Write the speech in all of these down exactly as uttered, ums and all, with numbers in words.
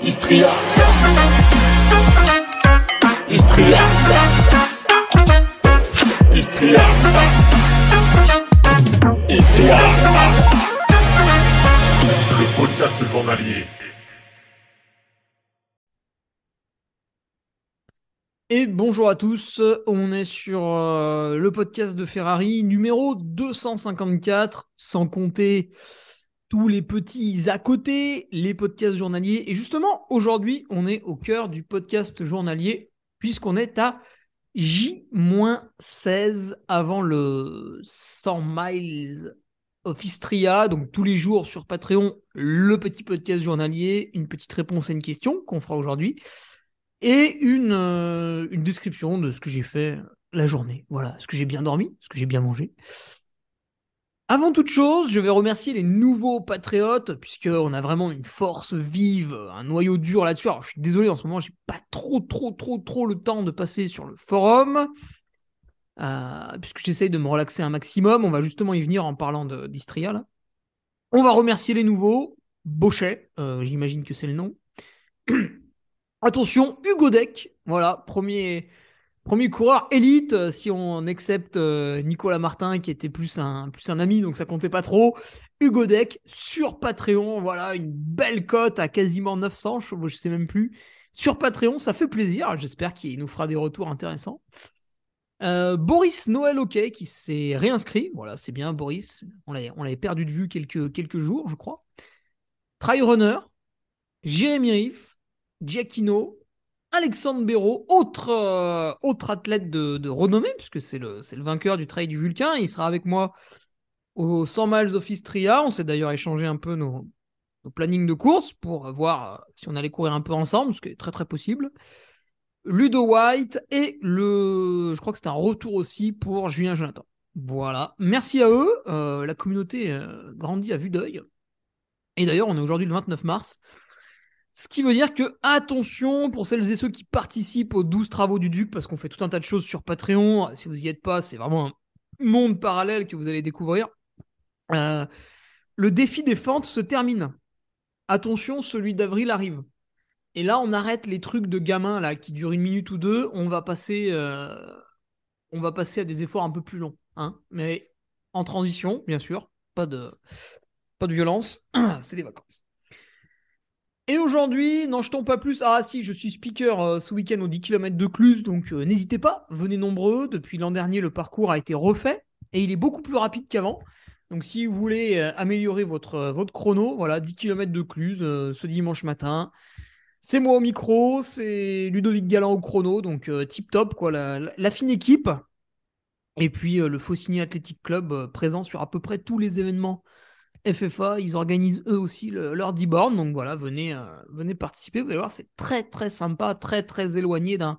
Istria. Istria. Istria. Istria. Le podcast journalier. Et bonjour à tous, on est sur euh, le podcast de Ferrari numéro deux cent cinquante-quatre, sans compter tous les petits à côté, les podcasts journaliers. Et justement, aujourd'hui, on est au cœur du podcast journalier, puisqu'on est à J seize avant le cent miles of Istria. Donc tous les jours sur Patreon, le petit podcast journalier, une petite réponse à une question qu'on fera aujourd'hui. Et une, euh, une description de ce que j'ai fait la journée. Voilà, ce que j'ai bien dormi, ce que j'ai bien mangé. Avant toute chose, je vais remercier les nouveaux patriotes, puisqu'on a vraiment une force vive, un noyau dur là-dessus. Alors, je suis désolé, en ce moment, j'ai pas trop, trop, trop, trop le temps de passer sur le forum, euh, puisque j'essaye de me relaxer un maximum. On va justement y venir en parlant de, d'Istria, là. On va remercier les nouveaux. Bochet, euh, j'imagine que c'est le nom. Attention, Hugo Deck, voilà, premier, premier coureur élite, si on accepte euh, Nicolas Martin, qui était plus un, plus un ami, donc ça comptait pas trop. Hugo Deck, sur Patreon, voilà, une belle cote à quasiment neuf cents, je, je sais même plus. Sur Patreon, ça fait plaisir, j'espère qu'il nous fera des retours intéressants. Euh, Boris Noël, ok, qui s'est réinscrit, voilà, c'est bien Boris, on l'avait, on l'avait perdu de vue quelques, quelques jours, je crois. Try Runner, Jérémy Riff, Giacchino, Alexandre Béraud, autre, euh, autre athlète de, de renommée, puisque c'est le, c'est le vainqueur du Trail du Vulcain. Il sera avec moi au cent miles of Istria. On s'est d'ailleurs échangé un peu nos, nos plannings de course pour voir si on allait courir un peu ensemble, ce qui est très très possible. Ludo White et le, je crois que c'est un retour aussi pour Julien Jonathan. Voilà, merci à eux. Euh, la communauté euh, grandit à vue d'œil. Et d'ailleurs, on est aujourd'hui le vingt-neuf mars. Ce qui veut dire que, attention, pour celles et ceux qui participent aux douze travaux du Duc, parce qu'on fait tout un tas de choses sur Patreon, si vous n'y êtes pas, c'est vraiment un monde parallèle que vous allez découvrir, euh, le défi des fentes se termine. Attention, celui d'avril arrive. Et là, on arrête les trucs de gamins là, qui durent une minute ou deux, on va passer, euh, on va passer à des efforts un peu plus longs, hein. Mais en transition, bien sûr, pas de, pas de violence, c'est les vacances. Et aujourd'hui, n'en jetons pas plus. Ah si, je suis speaker euh, ce week-end aux dix kilomètres de Cluses, donc euh, n'hésitez pas, venez nombreux. Depuis l'an dernier, le parcours a été refait et il est beaucoup plus rapide qu'avant. Donc si vous voulez euh, améliorer votre, euh, votre chrono, voilà, dix kilomètres de Cluses euh, ce dimanche matin. C'est moi au micro, c'est Ludovic Galland au chrono, donc euh, tip top, quoi, la, la, la fine équipe. Et puis euh, le Faucigny Athletic Club euh, présent sur à peu près tous les événements F F A, ils organisent eux aussi le, leur D-Born, donc voilà, venez, euh, venez participer, vous allez voir, c'est très très sympa, très très éloigné d'un,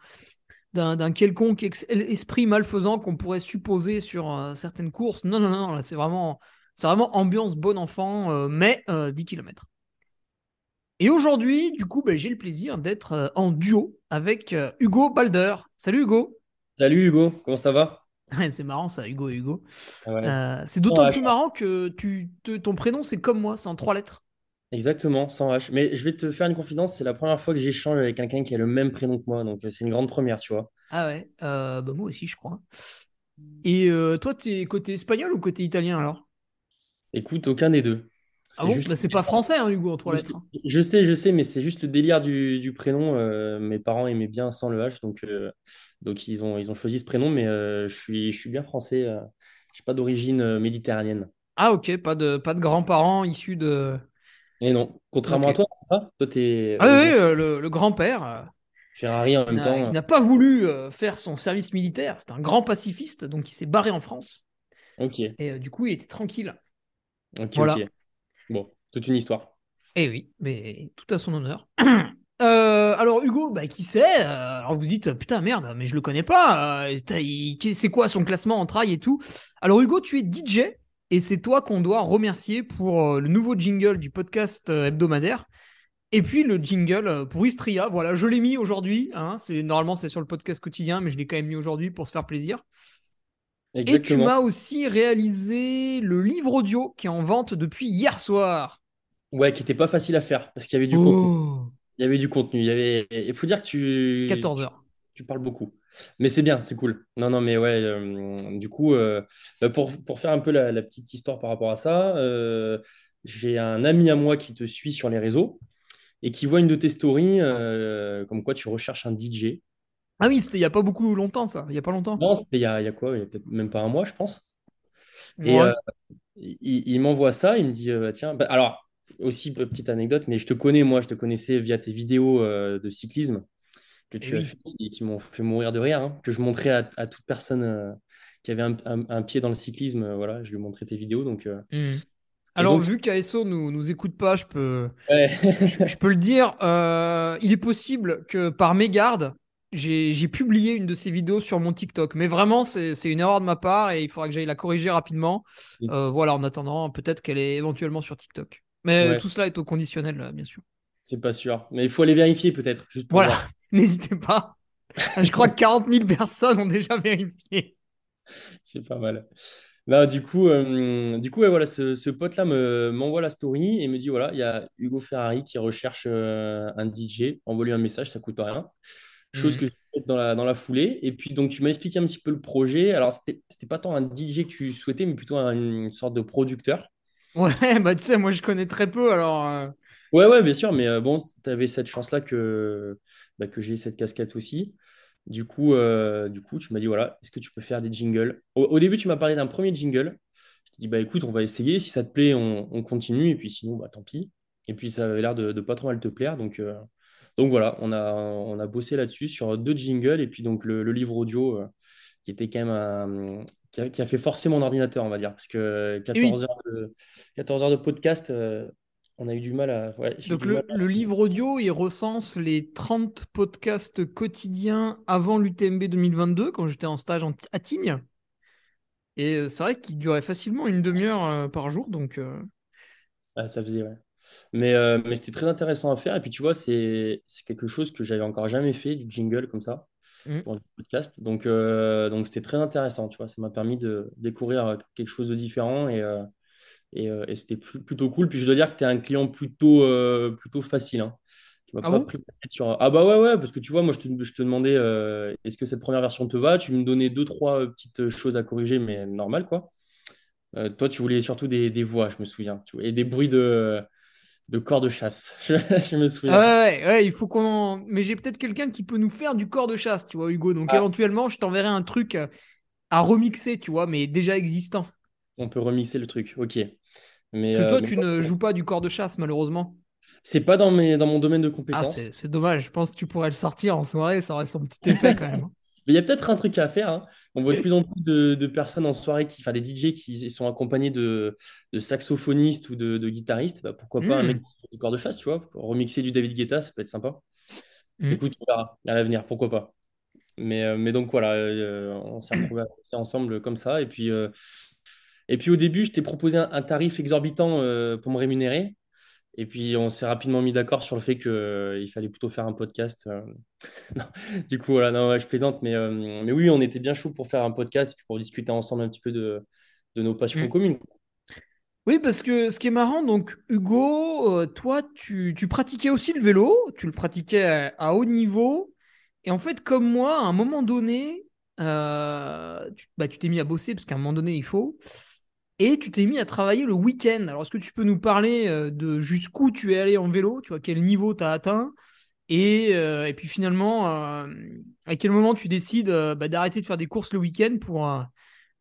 d'un, d'un quelconque ex- esprit malfaisant qu'on pourrait supposer sur euh, certaines courses. Non, non, non, là, c'est vraiment, c'est vraiment ambiance bon enfant, euh, mais euh, dix kilomètres. Et aujourd'hui, du coup, bah, j'ai le plaisir d'être euh, en duo avec euh, Hugo Balder. Salut Hugo. Salut Hugo, comment ça va ? C'est marrant ça, Hugo et Hugo. Ah ouais. euh, c'est d'autant sans plus H. Marrant que tu, te, ton prénom, c'est comme moi, c'est en trois lettres. Exactement, sans H. Mais je vais te faire une confidence, c'est la première fois que j'échange avec quelqu'un qui a le même prénom que moi, donc c'est une grande première, tu vois. Ah ouais, euh, bah moi aussi, je crois. Et euh, toi, t'es côté espagnol ou côté italien alors ? Écoute, aucun des deux. C'est ah bon juste... bah, c'est pas français, hein, Hugo, en trois lettres. Je sais, je sais, mais c'est juste le délire du, du prénom. Euh, mes parents aimaient bien sans le H, donc, euh, donc ils, ont, ils ont choisi ce prénom, mais euh, je, suis, je suis bien français. Euh, je n'ai pas d'origine euh, méditerranéenne. Ah, ok, pas de, pas de grands-parents issus de. Et non, contrairement okay. à toi, c'est ça ? Toi, t'es. Ah oui, euh, le, le grand-père. Ferrari en même a, temps. Qui n'a pas voulu euh, faire son service militaire. C'est un grand pacifiste, donc il s'est barré en France. Ok. Et euh, du coup, il était tranquille. Ok, voilà. Ok. Bon, toute une histoire. Eh oui, mais tout à son honneur. euh, alors Hugo, bah, qui c'est ? Alors vous dites, putain merde, mais je le connais pas. C'est quoi son classement en trail et tout ? Alors Hugo, tu es D J et c'est toi qu'on doit remercier pour le nouveau jingle du podcast hebdomadaire et puis le jingle pour Istria. Voilà, je l'ai mis aujourd'hui. Hein, c'est, normalement, c'est sur le podcast quotidien, mais je l'ai quand même mis aujourd'hui pour se faire plaisir. Exactement. Et tu m'as aussi réalisé le livre audio qui est en vente depuis hier soir. Ouais, qui n'était pas facile à faire parce qu'il y avait du oh. contenu. Il y avait du contenu. Il y avait... il faut dire que tu... quatorze heures. Tu, tu parles beaucoup. Mais c'est bien, c'est cool. Non, non, mais ouais, euh, du coup, euh, pour, pour faire un peu la, la petite histoire par rapport à ça, euh, j'ai un ami à moi qui te suit sur les réseaux et qui voit une de tes stories euh, comme quoi tu recherches un D J. Ah oui, c'était il n'y a pas beaucoup longtemps, ça. Il n'y a pas longtemps. Non, c'était il y a, il y a quoi? Il y a peut-être même pas un mois, je pense. Ouais. Et euh, il, il m'envoie ça, il me dit, euh, tiens, bah, alors, aussi, petite anecdote, mais je te connais, moi, je te connaissais via tes vidéos euh, de cyclisme que tu oui. as fait et qui m'ont fait mourir de rire, hein, que je montrais à, à toute personne euh, qui avait un, un, un pied dans le cyclisme. Euh, voilà, je lui montrais tes vidéos. Donc, euh... mmh. Alors, donc... vu qu'A S O ne nous, nous écoute pas, je peux, ouais. je, je peux le dire, euh, il est possible que par mégarde, J'ai, j'ai publié une de ces vidéos sur mon TikTok, mais vraiment c'est, c'est une erreur de ma part et il faudra que j'aille la corriger rapidement. Euh, voilà, en attendant, peut-être qu'elle est éventuellement sur TikTok. Mais ouais. tout cela est au conditionnel, bien sûr. C'est pas sûr, mais il faut aller vérifier peut-être. Juste pour voilà, voir. N'hésitez pas. Je crois que quarante mille personnes ont déjà vérifié. C'est pas mal. Là, du coup, euh, du coup, ouais, voilà, ce, ce pote-là me, m'envoie la story et me dit voilà, il y a Hugo Ferrari qui recherche euh, un D J. Envoie-lui un message, ça coûte rien. Chose mmh. que je fais dans la, dans la foulée. Et puis, donc, tu m'as expliqué un petit peu le projet. Alors, c'était, c'était pas tant un D J que tu souhaitais, mais plutôt un, une sorte de producteur. Ouais, bah, tu sais, moi, je connais très peu, alors... Euh... Ouais, ouais, bien sûr. Mais euh, bon, tu avais cette chance-là que, bah, que j'ai cette casquette aussi. Du coup, euh, du coup, tu m'as dit, voilà, est-ce que tu peux faire des jingles? Au, au début, tu m'as parlé d'un premier jingle. Je t'ai dit, bah, écoute, on va essayer. Si ça te plaît, on, on continue. Et puis, sinon, bah, tant pis. Et puis, ça avait l'air de, de pas trop mal te plaire, donc... Euh... Donc voilà, on a, on a bossé là-dessus sur deux jingles et puis donc le, le livre audio euh, qui était quand même un, qui, a, qui a fait forcer mon ordinateur, on va dire, parce que quatorze, oui. heures, de, quatorze heures de podcast, euh, on a eu du mal à… Ouais, donc le, mal à... le livre audio, il recense les trente podcasts quotidiens avant l'U T M B deux mille vingt-deux, quand j'étais en stage en, à Tignes. Et c'est vrai qu'il durait facilement une demi-heure euh, par jour, donc… Euh... Ah, ça faisait, ouais. Mais, euh, mais c'était très intéressant à faire. Et puis, tu vois, c'est, c'est quelque chose que j'avais encore jamais fait, du jingle comme ça, mmh. pour un podcast. Donc, euh, donc, c'était très intéressant, tu vois. Ça m'a permis de découvrir quelque chose de différent et, euh, et, euh, et c'était plus, plutôt cool. Puis, je dois dire que tu es un client plutôt, euh, plutôt facile. Hein. Tu m'as ah pas bon pris la tête sur... Ah bah ouais, ouais, parce que tu vois, moi, je te, je te demandais euh, est-ce que cette première version te va? Tu me donnais deux, trois petites choses à corriger, mais normal, quoi. Euh, toi, tu voulais surtout des, des voix, je me souviens, tu vois, et des bruits de... de corps de chasse, je me souviens. Ah ouais, ouais, il faut qu'on en... Mais j'ai peut-être quelqu'un qui peut nous faire du corps de chasse, tu vois, Hugo. Donc, ah. éventuellement, je t'enverrai un truc à remixer, tu vois, mais déjà existant. On peut remixer le truc, ok. Mais, Parce que toi, euh, mais tu pas... ne joues pas du corps de chasse, malheureusement. C'est pas dans, mes... dans mon domaine de compétences. Ah, c'est, c'est dommage. Je pense que tu pourrais le sortir en soirée. Ça aurait son petit effet, quand même. Mais il y a peut-être un truc à faire. Hein. On voit de plus en plus de, de personnes en soirée, qui, enfin des D J qui sont accompagnés de, de saxophonistes ou de, de guitaristes. Bah, pourquoi pas mmh. un mec du corps de chasse, tu vois, pour remixer du David Guetta, ça peut être sympa. Mmh. Écoute, on verra à l'avenir, pourquoi pas. Mais, mais donc voilà, euh, on s'est retrouvés à passer ensemble comme ça. Et puis, euh, et puis au début, je t'ai proposé un, un tarif exorbitant euh, pour me rémunérer. Et puis, on s'est rapidement mis d'accord sur le fait qu'il euh, fallait plutôt faire un podcast. Euh... non. Du coup, voilà, non, ouais, je plaisante. Mais, euh, mais oui, on était bien chaud pour faire un podcast et pour discuter ensemble un petit peu de, de nos passions mmh. communes. Oui, parce que ce qui est marrant, donc Hugo, euh, toi, tu, tu pratiquais aussi le vélo. Tu le pratiquais à, à haut niveau. Et en fait, comme moi, à un moment donné, euh, tu, bah, tu t'es mis à bosser parce qu'à un moment donné, il faut... Et tu t'es mis à travailler le week-end. Alors, est-ce que tu peux nous parler de jusqu'où tu es allé en vélo? Tu vois, quel niveau tu as atteint? Et, euh, et puis finalement, euh, à quel moment tu décides euh, bah, d'arrêter de faire des courses le week-end pour, euh,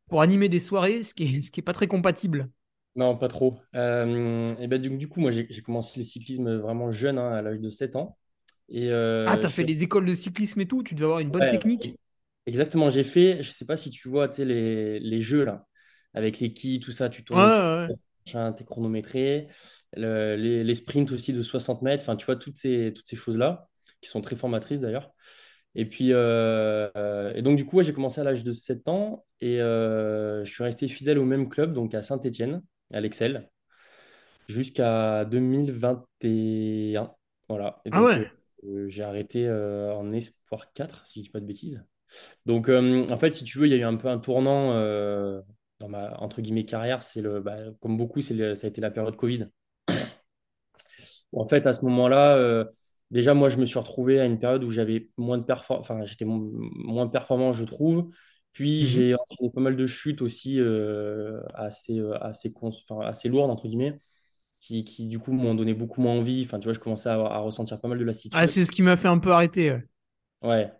pour animer des soirées, ce qui n'est pas très compatible? Non, pas trop. Euh, et ben, du, du coup, moi, j'ai, j'ai commencé le cyclisme vraiment jeune, hein, à l'âge de sept ans. Et, euh, ah, tu as fait les écoles de cyclisme et tout? Tu devais avoir une bonne ouais, technique. Exactement, j'ai fait, je ne sais pas si tu vois les, les jeux là. Avec les quilles, tout ça, tu tournes, ouais, ouais. t'es chronométré, le, les, les sprints aussi de soixante mètres, enfin, tu vois, toutes ces, toutes ces choses-là, qui sont très formatrices d'ailleurs. Et puis, euh, et donc, du coup, ouais, j'ai commencé à l'âge de sept ans et euh, je suis resté fidèle au même club, donc à Saint-Etienne, à l'Excel, jusqu'à deux mille vingt et un. Voilà. Et donc, ah ouais. euh, j'ai arrêté euh, en Espoir quatre, si je dis pas de bêtises. Donc, euh, en fait, si tu veux, il y a eu un peu un tournant. Euh, dans ma entre guillemets carrière, c'est le bah, comme beaucoup, c'est le, ça a été la période Covid. En fait, à ce moment-là, euh, déjà, moi, je me suis retrouvé à une période où j'avais moins de perform... enfin, j'étais moins performant, je trouve. Puis, mm-hmm. j'ai enchaîné pas mal de chutes aussi euh, assez, assez, cons... enfin, assez lourdes, entre guillemets, qui, qui du coup, m'ont donné beaucoup moins envie. Enfin, tu vois, je commençais à, à ressentir pas mal de lassitude. Ah, c'est ce qui m'a fait un peu arrêter. Ouais. ouais.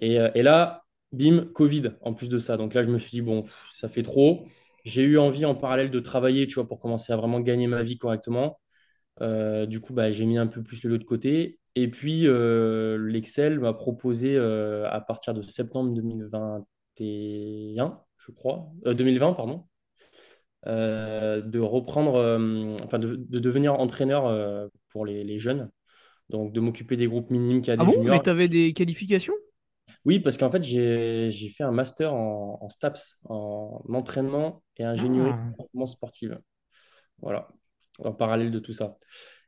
Et, et là, bim, Covid, en plus de ça. Donc là, je me suis dit, bon, pff, ça fait trop. J'ai eu envie en parallèle de travailler, tu vois, pour commencer à vraiment gagner ma vie correctement. Euh, du coup, bah, j'ai mis un peu plus le lot de côté. Et puis, euh, l'Excel m'a proposé euh, à partir de septembre deux mille vingt et un, je crois, euh, deux mille vingt, pardon, euh, de reprendre, euh, enfin, de, de devenir entraîneur euh, pour les, les jeunes. Donc, de m'occuper des groupes minimes, cadets, juniors. Ah bon, mais tu avais des qualifications ? Oui, parce qu'en fait, j'ai, j'ai fait un master en, en STAPS, en entraînement et ingénierie ah. performance sportive. Voilà, en parallèle de tout ça.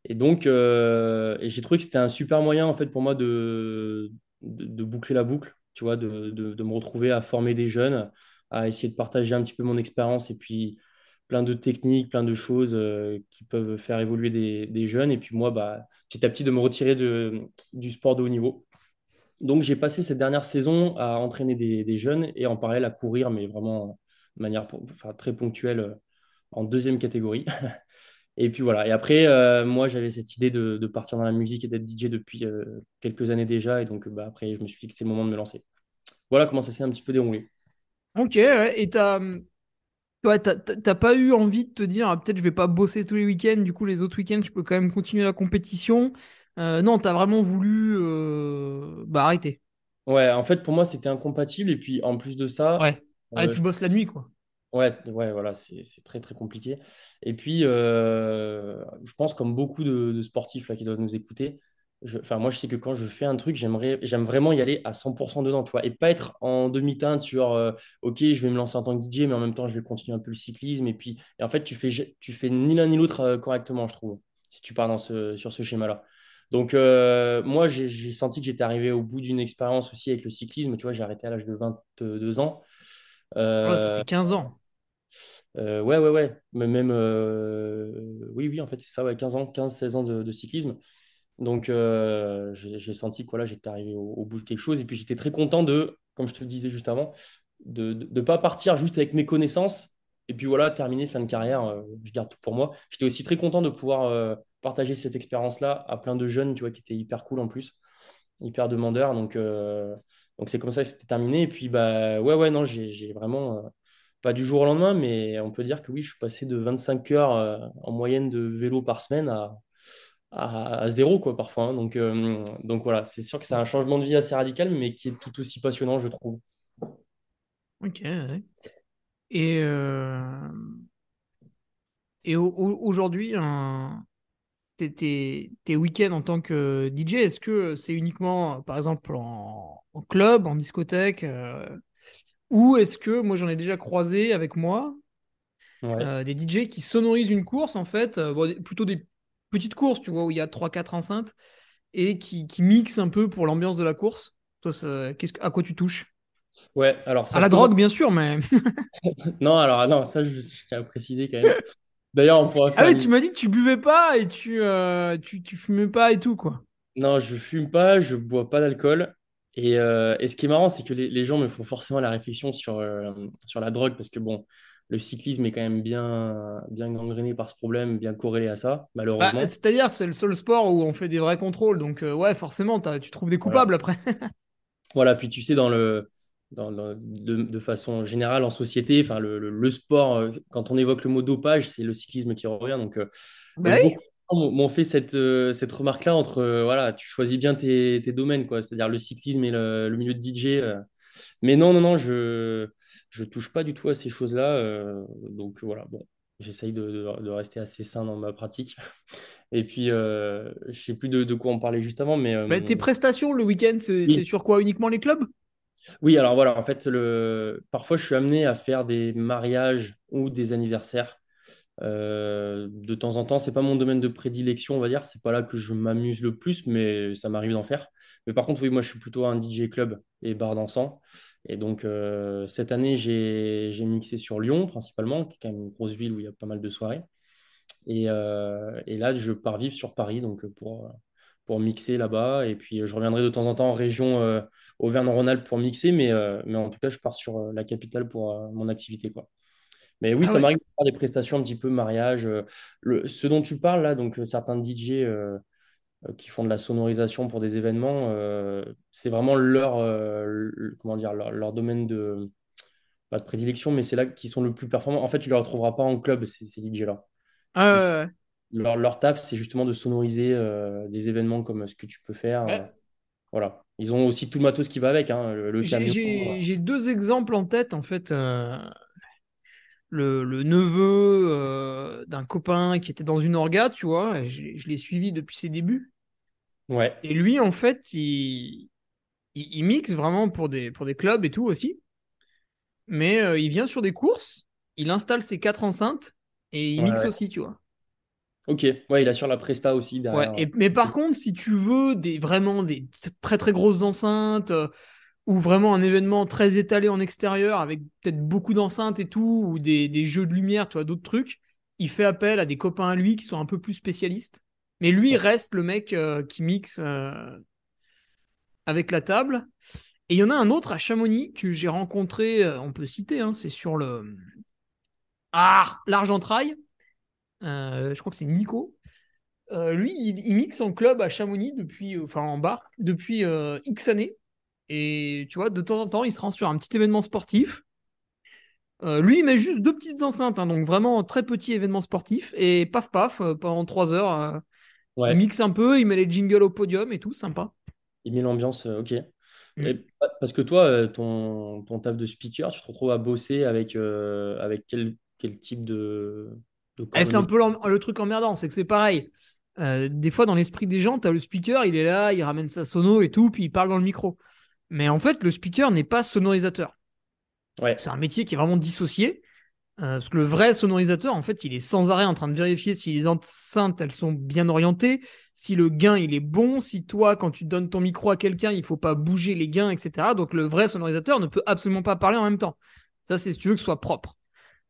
Et donc, euh, et j'ai trouvé que c'était un super moyen en fait, pour moi de, de, de boucler la boucle, tu vois, de, de, de me retrouver à former des jeunes, à essayer de partager un petit peu mon expérience et puis plein de techniques, plein de choses euh, qui peuvent faire évoluer des, des jeunes. Et puis moi, bah, petit à petit, de me retirer de, du sport de haut niveau. Donc, j'ai passé cette dernière saison à entraîner des, des jeunes et en parallèle à courir, mais vraiment de manière enfin, très ponctuelle en deuxième catégorie. Et puis voilà. Et après, euh, moi, j'avais cette idée de, de partir dans la musique et d'être D J depuis euh, quelques années déjà. Et donc, bah, après, je me suis dit que c'est le moment de me lancer. Voilà comment ça s'est un petit peu déroulé. Ok. Ouais. Et tu n'as ouais, pas eu envie de te dire ah, peut-être je ne vais pas bosser tous les week-ends. Du coup, les autres week-ends, je peux quand même continuer la compétition. Euh, non, tu as vraiment voulu euh... bah, arrêter. Ouais, en fait, pour moi, c'était incompatible. Et puis, en plus de ça… Ouais, ouais euh, tu je... bosses la nuit, quoi. Ouais, ouais, voilà, c'est, c'est très, très compliqué. Et puis, euh, je pense, comme beaucoup de, de sportifs là, qui doivent nous écouter, je, moi, je sais que quand je fais un truc, j'aimerais, j'aime vraiment y aller à cent pour cent dedans, tu vois, et pas être en demi-teinte sur euh, OK, je vais me lancer en tant que D J, mais en même temps, je vais continuer un peu le cyclisme. Et puis, et en fait, tu fais, tu fais ni l'un ni l'autre euh, correctement, je trouve, si tu pars dans ce, sur ce schéma-là. Donc, euh, moi, j'ai, j'ai senti que j'étais arrivé au bout d'une expérience aussi avec le cyclisme. Tu vois, j'ai arrêté à l'âge de vingt-deux ans. Euh, ouais, ça fait quinze ans. Euh, ouais, ouais, ouais. Mais même, euh, oui, oui, en fait, c'est ça, ouais, quinze ans, quinze, seize ans de, de cyclisme. Donc, euh, j'ai, j'ai senti que voilà, j'étais arrivé au, au bout de quelque chose. Et puis, j'étais très content de, comme je te le disais juste avant, de ne pas partir juste avec mes connaissances. Et puis, voilà, terminer, fin de carrière, euh, je garde tout pour moi. J'étais aussi très content de pouvoir... Euh, partager cette expérience-là à plein de jeunes, tu vois, qui étaient hyper cool en plus, hyper demandeurs. Donc, euh, donc c'est comme ça que c'était terminé. Et puis, bah, ouais, ouais, non, j'ai, j'ai vraiment, euh, pas du jour au lendemain, mais on peut dire que oui, je suis passé de vingt-cinq heures euh, en moyenne de vélo par semaine à, à, à zéro, quoi, parfois. Hein. Donc, euh, donc, voilà, c'est sûr que c'est un changement de vie assez radical, mais qui est tout aussi passionnant, je trouve. Ok. Et, euh... Et au- aujourd'hui, un... Tes, tes, tes week-ends en tant que D J, est-ce que c'est uniquement, par exemple, en, en club, en discothèque euh, ou est-ce que, moi, j'en ai déjà croisé avec moi, ouais. euh, des D J qui sonorisent une course, en fait, euh, bon, plutôt des petites courses, tu vois, où il y a trois quatre enceintes, et qui, qui mixent un peu pour l'ambiance de la course. Toi, ça, qu'est-ce, à quoi tu touches ? Ouais, alors ça à la peut... drogue, bien sûr, mais... non, alors, non, ça, je, je tiens à préciser quand même. D'ailleurs, on pourra faire. Ah oui, une... tu m'as dit que tu buvais pas et tu, euh, tu, tu fumais pas et tout, quoi. Non, je fume pas, je bois pas d'alcool. Et, euh, et ce qui est marrant, c'est que les, les gens me font forcément la réflexion sur, euh, sur la drogue parce que bon, le cyclisme est quand même bien, bien gangréné par ce problème, bien corrélé à ça, malheureusement. Bah, c'est-à-dire, c'est le seul sport où on fait des vrais contrôles. Donc, euh, ouais, forcément, tu trouves des coupables voilà. après. voilà, puis tu sais, dans le. Dans, dans, de, de façon générale en société, enfin le, le, le sport, euh, quand on évoque le mot dopage, c'est le cyclisme qui revient. Donc, euh, bah donc oui. beaucoup m'ont fait cette, euh, cette remarque-là entre euh, voilà, tu choisis bien tes, tes domaines, quoi, c'est-à-dire le cyclisme et le, le milieu de D J. Euh. Mais non, non, non, je je touche pas du tout à ces choses-là. Euh, donc voilà, bon, j'essaye de, de, de rester assez sain dans ma pratique. Et puis, euh, je sais plus de, de quoi on parlait juste avant, mais. Euh, mais tes prestations le week-end, c'est, oui. c'est sur quoi uniquement les clubs? Oui, alors voilà, en fait, le... parfois je suis amené à faire des mariages ou des anniversaires. Euh, de temps en temps, ce n'est pas mon domaine de prédilection, on va dire. Ce n'est pas là que je m'amuse le plus, mais ça m'arrive d'en faire. Mais par contre, oui, moi, je suis plutôt un D J club et bar dansant. Et donc, euh, cette année, j'ai... j'ai mixé sur Lyon, principalement, qui est quand même une grosse ville où il y a pas mal de soirées. Et, euh... et là, je pars vivre sur Paris donc pour, pour mixer là-bas. Et puis, je reviendrai de temps en temps en région euh, Auvergne-Rhône-Alpes pour mixer. Mais, euh, mais en tout cas, je pars sur euh, la capitale pour euh, mon activité, quoi. Mais oui, ah ça ouais. m'arrive de faire des prestations un petit peu mariage. Euh, le, ce dont tu parles là, donc euh, certains D J euh, euh, qui font de la sonorisation pour des événements, euh, c'est vraiment leur, euh, le, comment dire, leur, leur domaine de, pas de prédilection, mais c'est là qu'ils sont le plus performants. En fait, tu ne les retrouveras pas en club, ces, ces D J-là. Ah ouais, ouais. Leur, leur taf, c'est justement de sonoriser euh, des événements comme ce que tu peux faire. Ouais. Euh, voilà. Ils ont aussi tout le matos qui va avec. Hein, le, le camion, j'ai, voilà. j'ai deux exemples en tête, en fait. Euh... Le, le neveu euh, d'un copain qui était dans une orga, tu vois, et je, je l'ai suivi depuis ses débuts. Ouais. Et lui, en fait, il, il, il mixe vraiment pour des, pour des clubs et tout aussi. Mais euh, il vient sur des courses, il installe ses quatre enceintes et il ouais, mixe ouais. aussi, tu vois. Ok, ouais, il assure la presta aussi derrière. Ouais. Et, mais par contre, si tu veux des, vraiment des très très grosses enceintes... Euh, ou vraiment un événement très étalé en extérieur, avec peut-être beaucoup d'enceintes et tout, ou des, des jeux de lumière, tu vois, d'autres trucs, il fait appel à des copains à lui qui sont un peu plus spécialistes. Mais lui, il reste le mec euh, qui mixe euh, avec la table. Et il y en a un autre à Chamonix que j'ai rencontré, euh, on peut citer, hein, c'est sur le... Ah, l'Argentrail. Euh, je crois que c'est Nico. Euh, lui, il, il mixe en club à Chamonix, depuis, enfin en bar, depuis euh, X années. Et tu vois, de temps en temps, il se rend sur un petit événement sportif. Euh, lui, il met juste deux petites enceintes, hein, donc vraiment très petit événement sportif. Et paf, paf, euh, pendant trois heures, euh, ouais. il mixe un peu, il met les jingles au podium et tout, sympa. Il met l'ambiance, euh, ok. Mm. Et, parce que toi, euh, ton, ton taf de speaker, tu te retrouves à bosser avec, euh, avec quel, quel type de... de eh, c'est un peu le truc emmerdant, c'est que c'est pareil. Euh, des fois, dans l'esprit des gens, t'as le speaker, il est là, il ramène sa sono et tout, puis il parle dans le micro. Mais en fait, le speaker n'est pas sonorisateur. Ouais. C'est un métier qui est vraiment dissocié. Euh, parce que le vrai sonorisateur, en fait, il est sans arrêt en train de vérifier si les enceintes, elles sont bien orientées, si le gain, il est bon, si toi, quand tu donnes ton micro à quelqu'un, il ne faut pas bouger les gains, et cetera. Donc, le vrai sonorisateur ne peut absolument pas parler en même temps. Ça, c'est si tu veux que ce soit propre.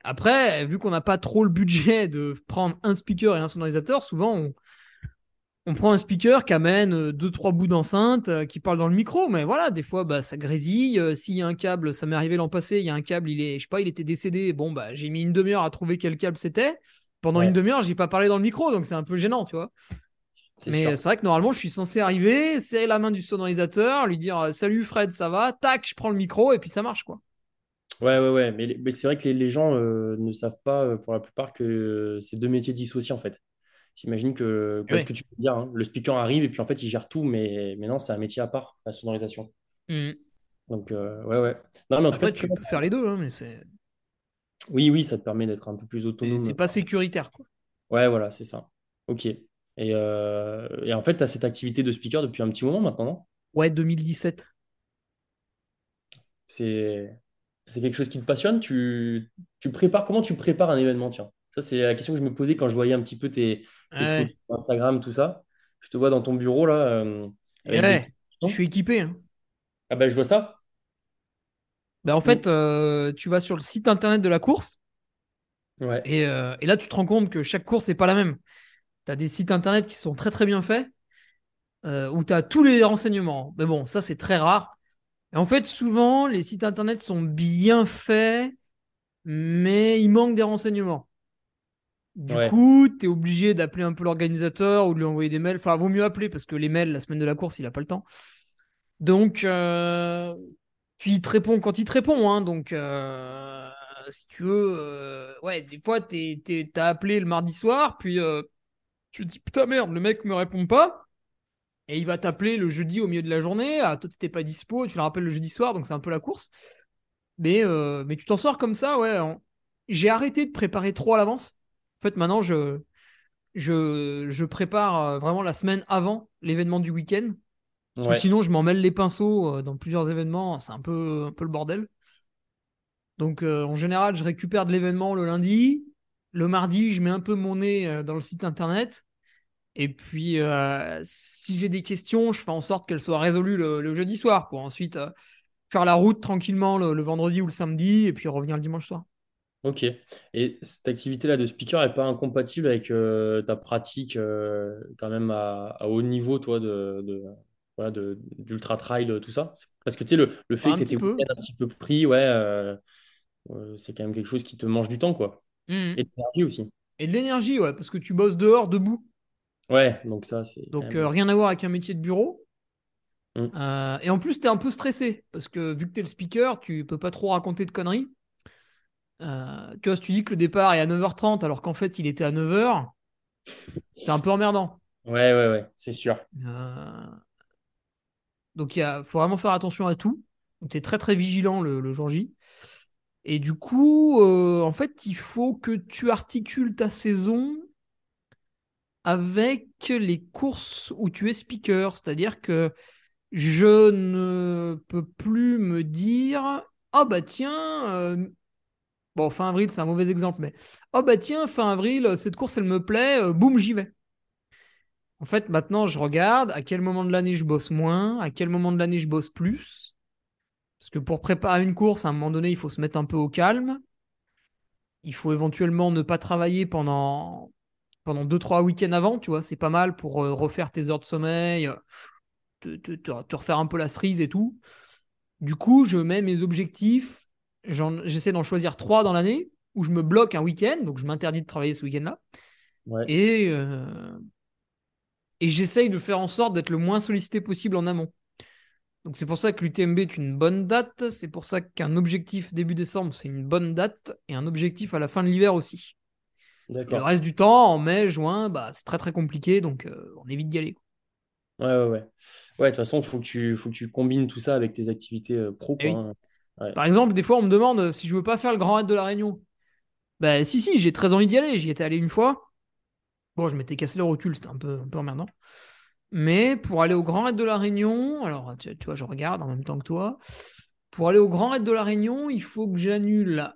Après, vu qu'on n'a pas trop le budget de prendre un speaker et un sonorisateur, souvent, on... On prend un speaker qui amène deux trois bouts d'enceinte, qui parle dans le micro, mais voilà, des fois, bah, ça grésille. S'il y a un câble, ça m'est arrivé l'an passé, il y a un câble, il est, je sais pas, il était décédé. Bon, bah, j'ai mis une demi-heure à trouver quel câble c'était. Pendant ouais. une demi-heure, j'ai pas parlé dans le micro, donc c'est un peu gênant, tu vois. C'est mais sûr. C'est vrai que normalement, je suis censé arriver, serrer la main du sonorisateur, lui dire « Salut Fred, ça va ?» Tac, je prends le micro et puis ça marche, quoi. Ouais, ouais, ouais. Mais, mais c'est vrai que les, les gens euh, ne savent pas, euh, pour la plupart, que euh, c'est deux métiers dissociés, en fait. J'imagine que, quoi, ouais. ce que tu peux dire, hein, le speaker arrive et puis en fait, il gère tout, mais, mais non, c'est un métier à part, la sonorisation. Mmh. Donc, euh, ouais, ouais. Non, mais en Après, tout cas, tu peux faire les deux, hein, mais c'est... Oui, oui, ça te permet d'être un peu plus autonome. C'est, c'est pas sécuritaire, quoi. Ouais, voilà, c'est ça. Ok. Et, euh, et en fait, tu as cette activité de speaker depuis un petit moment maintenant, non ? Ouais, deux mille dix-sept. C'est, c'est quelque chose qui te passionne ? tu, tu prépares... Comment tu prépares un événement, tiens ? Ça, c'est la question que je me posais quand je voyais un petit peu tes, tes ouais. photos sur Instagram, tout ça. Je te vois dans ton bureau, là. Euh, avec ouais, des... Je suis équipé. Hein. Ah ben, bah, je vois ça. Bah, en oui. fait, euh, tu vas sur le site internet de la course. Ouais. Et, euh, et là, tu te rends compte que chaque course n'est pas la même. Tu as des sites internet qui sont très, très bien faits, euh, où tu as tous les renseignements. Mais bon, ça, c'est très rare. Et en fait, souvent, les sites internet sont bien faits, mais il manque des renseignements. Du ouais. coup, t'es obligé d'appeler un peu l'organisateur ou de lui envoyer des mails. Enfin, vaut mieux appeler parce que les mails, la semaine de la course, il n'a pas le temps. Donc, euh... puis il te répond quand il te répond. Hein. Donc, euh... si tu veux, euh... ouais, des fois, t'es, t'es, t'as appelé le mardi soir, puis euh... tu te dis putain merde, le mec me répond pas. Et il va t'appeler le jeudi au milieu de la journée. Ah, toi, t'étais pas dispo, tu le rappelles le jeudi soir, donc c'est un peu la course. Mais, euh... Mais tu t'en sors comme ça, ouais. On... J'ai arrêté de préparer trop à l'avance. En fait, maintenant, je, je, je prépare vraiment la semaine avant l'événement du week-end. Parce ouais. que sinon, je m'en mêle les pinceaux dans plusieurs événements. C'est un peu, un peu le bordel. Donc, euh, en général, je récupère de l'événement le lundi. Le mardi, je mets un peu mon nez dans le site internet. Et puis, euh, si j'ai des questions, je fais en sorte qu'elles soient résolues le, le jeudi soir pour ensuite euh, faire la route tranquillement le, le vendredi ou le samedi et puis revenir le dimanche soir. Ok. Et cette activité-là de speaker n'est pas incompatible avec euh, ta pratique euh, quand même à, à haut niveau, toi, de, de, voilà, de, d'ultra trail, tout ça? Parce que tu sais, le, le fait Enfin, que un tu petit étais peu. un petit peu pris, ouais, euh, euh, c'est quand même quelque chose qui te mange du temps, quoi. Mhm. Et de l'énergie aussi. Et de l'énergie, ouais, parce que tu bosses dehors, debout. Ouais, donc ça, c'est quand Donc, même. euh, rien à voir avec un métier de bureau. Mm. Euh, et en plus, tu es un peu stressé, parce que vu que tu es le speaker, tu peux pas trop raconter de conneries. Euh, tu vois, si tu dis que le départ est à neuf heures trente, alors qu'en fait, il était à neuf heures, c'est un peu emmerdant. Ouais, ouais, ouais, c'est sûr. Euh, donc, il y a- faut vraiment faire attention à tout. Donc, tu es très, très vigilant le, le jour J. Et du coup, euh, en fait, il faut que tu articules ta saison avec les courses où tu es speaker. C'est-à-dire que je ne peux plus me dire oh bah tiens, euh, bon, fin avril, c'est un mauvais exemple, mais oh bah tiens, fin avril, euh, cette course, elle me plaît, euh, boum, j'y vais. En fait, maintenant, je regarde à quel moment de l'année je bosse moins, à quel moment de l'année je bosse plus. Parce que pour préparer une course, à un moment donné, il faut se mettre un peu au calme. Il faut éventuellement ne pas travailler pendant pendant deux trois week-ends avant, tu vois, c'est pas mal pour euh, refaire tes heures de sommeil, euh, te, te- te- te refaire un peu la cerise et tout. Du coup, je mets mes objectifs, j'en- j'essaie d'en choisir trois dans l'année où je me bloque un week-end, donc je m'interdis de travailler ce week-end-là, Ouais. et, euh, et j'essaye de faire en sorte d'être le moins sollicité possible en amont. Donc c'est pour ça que l'U T M B est une bonne date, c'est pour ça qu'un objectif début décembre, c'est une bonne date, et un objectif à la fin de l'hiver aussi. Le D'accord. reste du temps, en mai, juin, bah, c'est très très compliqué, donc euh, on évite d'y aller. Ouais, ouais, ouais. Ouais, de toute façon, il faut que tu, faut que tu combines tout ça avec tes activités euh, pro, Eh quoi, oui. hein. Ouais. Par exemple, des fois, on me demande si je veux pas faire le Grand Raid de la Réunion. Bah si, si, j'ai très envie d'y aller, j'y étais allé une fois. Bon, je m'étais cassé le rotule, c'était un peu, un peu emmerdant. Mais pour aller au Grand Raid de la Réunion, alors tu, tu vois, je regarde en même temps que toi. Pour aller au Grand Raid de la Réunion, il faut que j'annule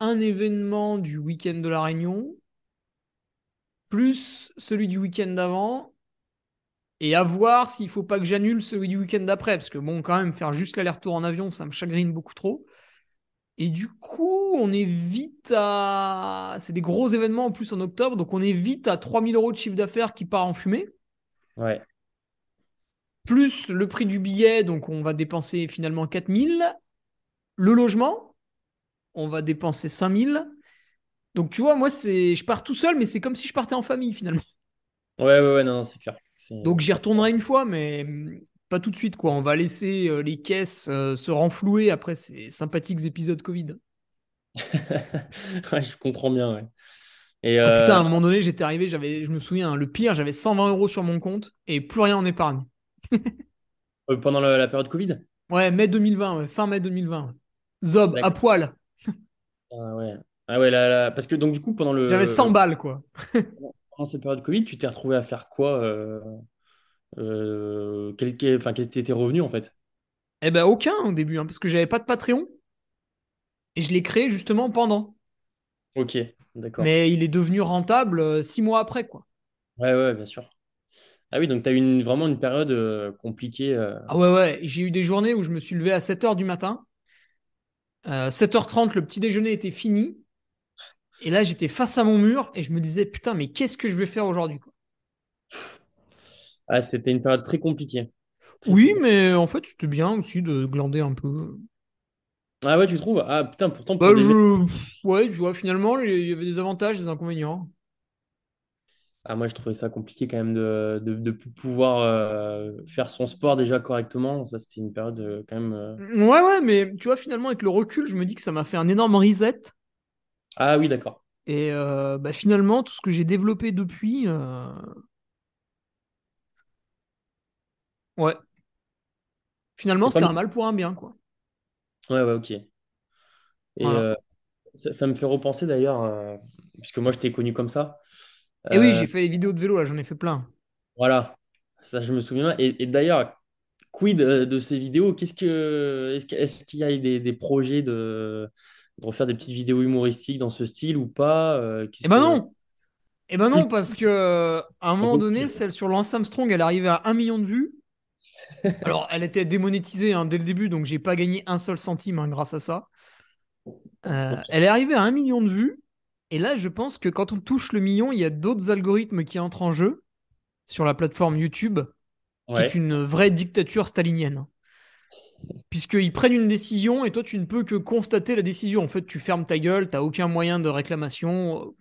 un événement du week-end de la Réunion, plus celui du week-end d'avant, et à voir s'il faut pas que j'annule celui du week-end d'après, parce que bon, quand même, faire juste l'aller-retour en avion, ça me chagrine beaucoup trop. Et du coup, on est vite à... C'est des gros événements en plus en octobre, donc on est vite à trois mille euros de chiffre d'affaires qui part en fumée, Ouais. plus le prix du billet, donc on va dépenser finalement quatre mille. Le logement, on va dépenser cinq mille. Donc tu vois, moi, c'est... je pars tout seul, mais c'est comme si je partais en famille finalement. Ouais, ouais, ouais, non, non, c'est clair. C'est- Donc j'y retournerai une fois, mais hum, pas tout de suite, quoi. On va laisser euh, les caisses euh, se renflouer après ces sympathiques épisodes Covid. Ouais, je comprends bien, ouais. Et Oh putain, à euh, un moment donné, j'étais arrivé, j'avais, je me souviens, hein, le pire, j'avais cent vingt euros sur mon compte et plus rien en épargne. euh, pendant la, la période Covid? Ouais, mai deux mille vingt, ouais, fin mai deux mille vingt. Ouais. Zob, à D'accord. poil. Ah ouais. Ah ouais, là, là, parce que donc du coup, pendant J'avais le, cent balles, quoi. pendant cette période Covid, tu t'es retrouvé à faire quoi euh, euh, quel, quel- enfin, quels étaient tes revenus en fait? Eh ben, aucun au début, hein, parce que j'avais pas de Patreon et je l'ai créé justement pendant. Ok, d'accord. Mais il est devenu rentable euh, six mois après, quoi. Ouais, ouais, bien sûr. Ah oui, donc tu as eu une- vraiment une période euh, compliquée. euh. Ah ouais, ouais, j'ai eu des journées où je me suis levé à sept heures du matin. Euh, sept heures trente, le petit déjeuner était fini. Et là, j'étais face à mon mur et je me disais, putain, mais qu'est-ce que je vais faire aujourd'hui, quoi. Ah, c'était une période très compliquée. Très, très Oui, compliquée. mais en fait, c'était bien aussi de glander un peu. Ah ouais, tu trouves? Ah putain, pourtant Bah, pour des mecs. je... pff, ouais, je vois, finalement, il y avait des avantages, des inconvénients. Ah, moi, je trouvais ça compliqué quand même de, de, de pou- pouvoir euh, faire son sport déjà correctement. Ça, c'était une période euh, quand même. euh. Ouais, ouais, mais tu vois, finalement, avec le recul, je me dis que ça m'a fait un énorme reset. Ah oui, d'accord. Et euh, bah, finalement, tout ce que j'ai développé depuis, euh, ouais, finalement, C'est pas c'était un mal pour un bien, quoi. mal. Ouais, ouais, ok. Et Voilà. euh, ça, ça me fait repenser d'ailleurs, euh, puisque moi, je t'ai connu comme ça. Et oui, Euh, j'ai fait les vidéos de vélo, là, j'en ai fait plein. Voilà, ça, je me souviens. Et, et d'ailleurs, quid euh, de ces vidéos? Qu'est-ce que, est-ce que- est-ce qu'il y a des, des projets de, de refaire des petites vidéos humoristiques dans ce style ou pas? Euh, Eh qu'est-ce ben que. non! Eh ben non, Plus. parce que euh, à un moment donné, celle sur Lance Armstrong, elle arrivait à un million de vues. Alors, elle était démonétisée hein, dès le début, donc j'ai pas gagné un seul centime hein, grâce à ça. Euh, elle est arrivée à un million de vues. Et là, je pense que quand on touche le million, il y a d'autres algorithmes qui entrent en jeu sur la plateforme YouTube, ouais. qui est une vraie dictature stalinienne. Puisqu'ils prennent une décision et toi, tu ne peux que constater la décision. En fait, tu fermes ta gueule, tu n'as aucun moyen de réclamation,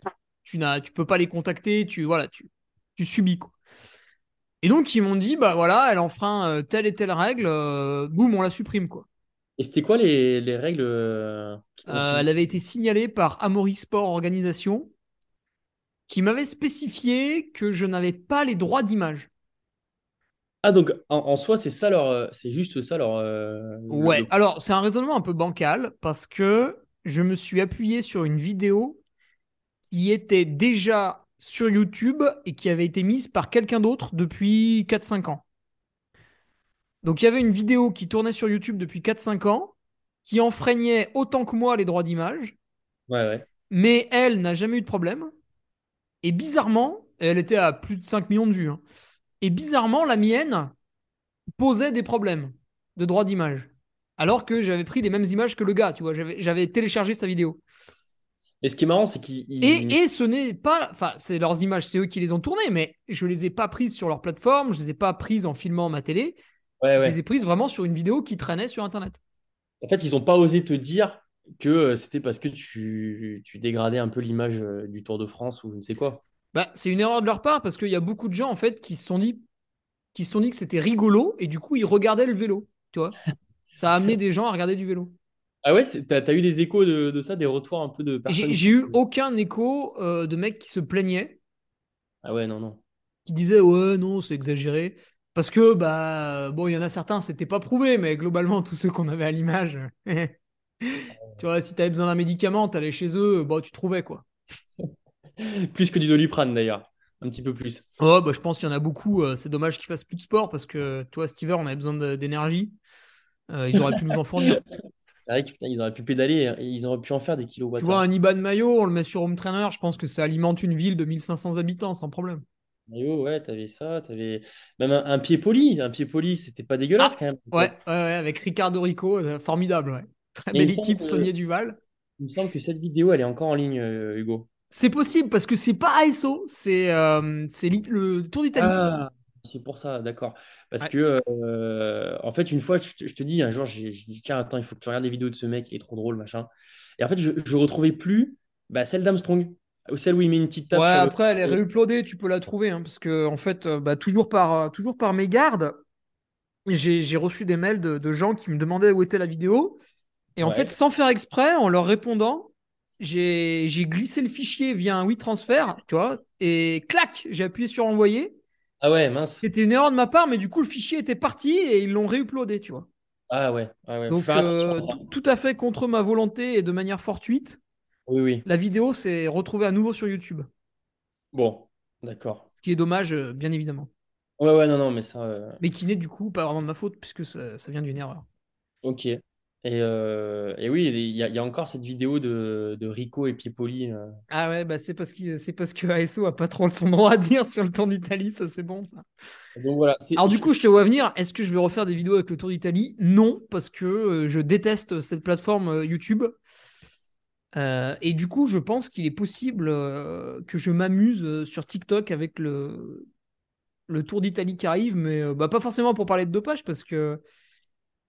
tu ne tu peux pas les contacter, tu, voilà, tu, tu subis, quoi. Et donc, ils m'ont dit, bah voilà, elle enfreint telle et telle règle, euh, boum, on la supprime, quoi. Et c'était quoi les, les règles euh, euh, elle avait été signalée par Amaury Sport Organisation, qui m'avait spécifié que je n'avais pas les droits d'image. Ah, donc en, en soi, c'est ça leur, c'est juste ça leur. Euh, ouais. Leur... Alors, c'est un raisonnement un peu bancal parce que je me suis appuyé sur une vidéo qui était déjà sur YouTube et qui avait été mise par quelqu'un d'autre depuis quatre cinq ans. Donc il y avait une vidéo qui tournait sur YouTube depuis quatre cinq ans, qui enfreignait autant que moi les droits d'image, ouais, ouais. mais elle n'a jamais eu de problème. Et bizarrement, elle était à plus de cinq millions de vues, hein. Et bizarrement, la mienne posait des problèmes de droits d'image, alors que j'avais pris les mêmes images que le gars, tu vois, j'avais, j'avais téléchargé sa vidéo. Et ce qui est marrant, c'est qu'ils... Ils... Et, et ce n'est pas... Enfin, c'est leurs images, c'est eux qui les ont tournées, mais je ne les ai pas prises sur leur plateforme, je ne les ai pas prises en filmant ma télé, ouais, je ouais. les ai prises vraiment sur une vidéo qui traînait sur Internet. En fait, ils n'ont pas osé te dire que c'était parce que tu, tu dégradais un peu l'image du Tour de France ou je ne sais quoi. Bah, c'est une erreur de leur part, parce qu'il y a beaucoup de gens, en fait, qui se sont dit, qui se sont dit que c'était rigolo, et du coup, ils regardaient le vélo, tu vois. Ça a amené des gens à regarder du vélo. Ah ouais, t'as, t'as eu des échos de, de ça, des retours un peu de personnes. J'ai, j'ai eu aucun écho euh, de mecs qui se plaignaient. Ah ouais, non, non. Qui disaient, ouais, non, c'est exagéré. Parce que, bah, bon, il y en a certains, c'était pas prouvé, mais globalement, tous ceux qu'on avait à l'image. Tu vois, si t'avais besoin d'un médicament, t'allais chez eux, bah, tu trouvais, quoi. Plus que du Doliprane, d'ailleurs. Un petit peu plus. Oh, bah, je pense qu'il y en a beaucoup. C'est dommage qu'ils fassent plus de sport parce que, tu vois, cet hiver, on avait besoin d'énergie. Euh, ils auraient pu nous en fournir. C'est vrai qu'ils auraient pu pédaler, ils auraient pu en faire des kilowatts. Tu vois, un Iban Mayo, on le met sur Home Trainer, je pense que ça alimente une ville de mille cinq cents habitants sans problème. Mayo, ouais, t'avais ça, t'avais même un, un pied poli, un pied poli, c'était pas dégueulasse ah, quand même. Ouais, ouais, ouais, avec Ricardo Rico, formidable, ouais. Très et belle équipe, que, Sonia Duval. Il me semble que cette vidéo, elle est encore en ligne, Hugo. C'est possible, parce que c'est pas A S O, c'est, euh, c'est le Tour d'Italie. Ah. C'est pour ça, d'accord. Parce ouais. que, euh, en fait, une fois, je te, je te dis, un jour, j'ai, j'ai dit, tiens, attends, il faut que tu regardes les vidéos de ce mec, il est trop drôle, machin. Et en fait, je ne retrouvais plus bah, celle d'Armstrong, ou celle où il met une petite tape. Ouais, après, le... elle est réuploadée, tu peux la trouver, hein, parce que, en fait, bah, toujours par, toujours par mégarde, j'ai, j'ai reçu des mails de, de gens qui me demandaient où était la vidéo. Et en ouais. fait, sans faire exprès, en leur répondant, j'ai, j'ai glissé le fichier via un WeTransfer, tu vois, et clac, j'ai appuyé sur envoyer. Ah ouais, mince. C'était une erreur de ma part, mais du coup, le fichier était parti et ils l'ont réuploadé, tu vois. Ah ouais, ah ouais. Donc, euh, tout à fait contre ma volonté et de manière fortuite. Oui, oui. La vidéo s'est retrouvée à nouveau sur YouTube. Bon, d'accord. Ce qui est dommage, bien évidemment. Ouais, ouais, non, non, mais ça. Euh... Mais qui n'est du coup pas vraiment de ma faute, puisque ça, ça vient d'une erreur. Ok. Et, euh... et oui, il y, y a encore cette vidéo de, de Rico et Piepoli. Euh... Ah ouais, bah c'est parce que c'est parce que A S O a pas trop son droit à dire sur le Tour d'Italie, ça c'est bon ça. Donc voilà. C'est... Alors du coup, je te vois venir. Est-ce que je vais refaire des vidéos avec le Tour d'Italie ? Non, parce que je déteste cette plateforme YouTube. Euh, et du coup, je pense qu'il est possible que je m'amuse sur TikTok avec le le Tour d'Italie qui arrive, mais bah pas forcément pour parler de dopage, parce que.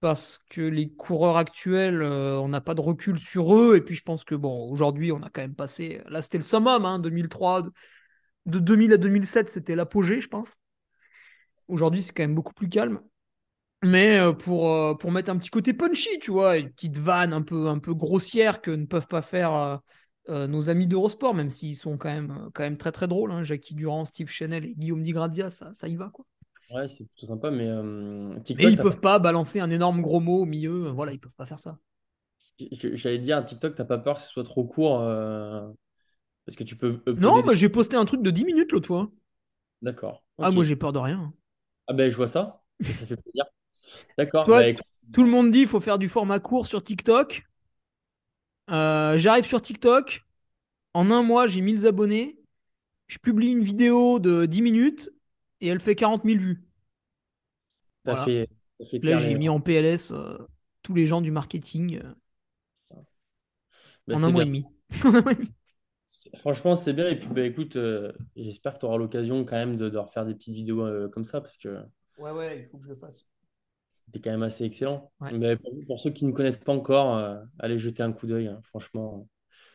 Parce que les coureurs actuels, euh, on n'a pas de recul sur eux. Et puis, je pense que, bon, aujourd'hui, on a quand même passé... Là, c'était le summum, hein, deux mille trois. De deux mille à deux mille sept, c'était l'apogée, je pense. Aujourd'hui, c'est quand même beaucoup plus calme. Mais euh, pour, euh, pour mettre un petit côté punchy, tu vois, une petite vanne un peu, un peu grossière que ne peuvent pas faire euh, euh, nos amis d'Eurosport, même s'ils sont quand même, quand même très, très drôles. Hein, Jackie Durand, Steve Chanel et Guillaume Di Grazia, ça, ça y va, quoi. Ouais, c'est plutôt sympa, mais euh, TikTok. Mais ils peuvent pas... pas balancer un énorme gros mot au milieu. Voilà, ils peuvent pas faire ça. Je, j'allais te dire, TikTok, t'as pas peur que ce soit trop court euh, parce que tu peux. Non, mais des... j'ai posté un truc de dix minutes l'autre fois. D'accord. Okay. Ah, moi, j'ai peur de rien. Ah, ben, je vois ça. Ça fait plaisir. D'accord. Toi, bah, écoute... Tout le monde dit qu'il faut faire du format court sur TikTok. Euh, j'arrive sur TikTok. En un mois, j'ai mille abonnés. Je publie une vidéo de dix minutes. Et elle fait quarante mille vues. T'as voilà. fait, t'as fait Là, j'ai mis en P L S euh, tous les gens du marketing. Euh. Bah, en un mois et demi. Franchement, c'est bien. Et puis, bah, écoute, euh, j'espère que tu auras l'occasion quand même de, de refaire des petites vidéos euh, comme ça, parce que. Ouais, ouais, il faut que je le fasse. C'était quand même assez excellent. Ouais. Mais pour, pour ceux qui ne connaissent pas encore, euh, allez jeter un coup d'œil. Hein, franchement,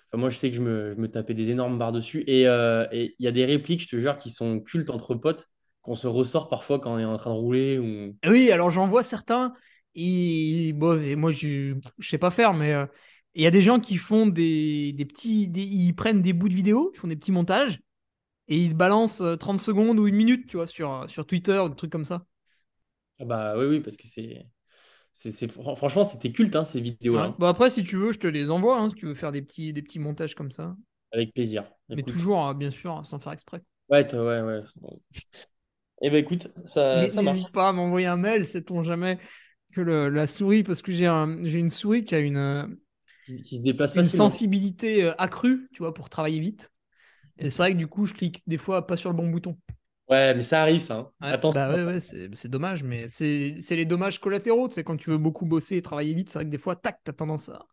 enfin, moi, je sais que je me, je me tapais des énormes barres dessus. Et il euh, y a des répliques, je te jure, qui sont cultes entre potes, qu'on se ressort parfois quand on est en train de rouler. Ou... Oui, alors j'en vois certains. Et, bon, moi, je ne sais pas faire, mais... Euh... Il y a des gens qui font des, des petits... Des, ils prennent des bouts de vidéos, ils font des petits montages, et ils se balancent trente secondes ou une minute, tu vois, sur, sur Twitter, des trucs comme ça. Ah bah oui, oui, parce que c'est... c'est, c'est franchement, c'était culte, hein, ces vidéos-là. Ouais. Bah après, si tu veux, je te les envoie, hein, si tu veux faire des petits, des petits montages comme ça. Avec plaisir. Écoute. Mais toujours, bien sûr, sans faire exprès. Ouais, ouais, ouais. Eh bah écoute, ça, ça marche. N'hésite pas à m'envoyer un mail, sait-on jamais, que le, la souris, parce que j'ai, un, j'ai une souris qui a une... qui se déplace une facilement. Sensibilité accrue, tu vois, pour travailler vite. Et c'est vrai que du coup, je clique des fois pas sur le bon bouton. Ouais, mais ça arrive, ça. Hein. Ouais, Attends, bah ouais, ouais, c'est, c'est dommage, mais c'est, c'est les dommages collatéraux. Tu sais, quand tu veux beaucoup bosser et travailler vite, c'est vrai que des fois, tac, t'as tendance à,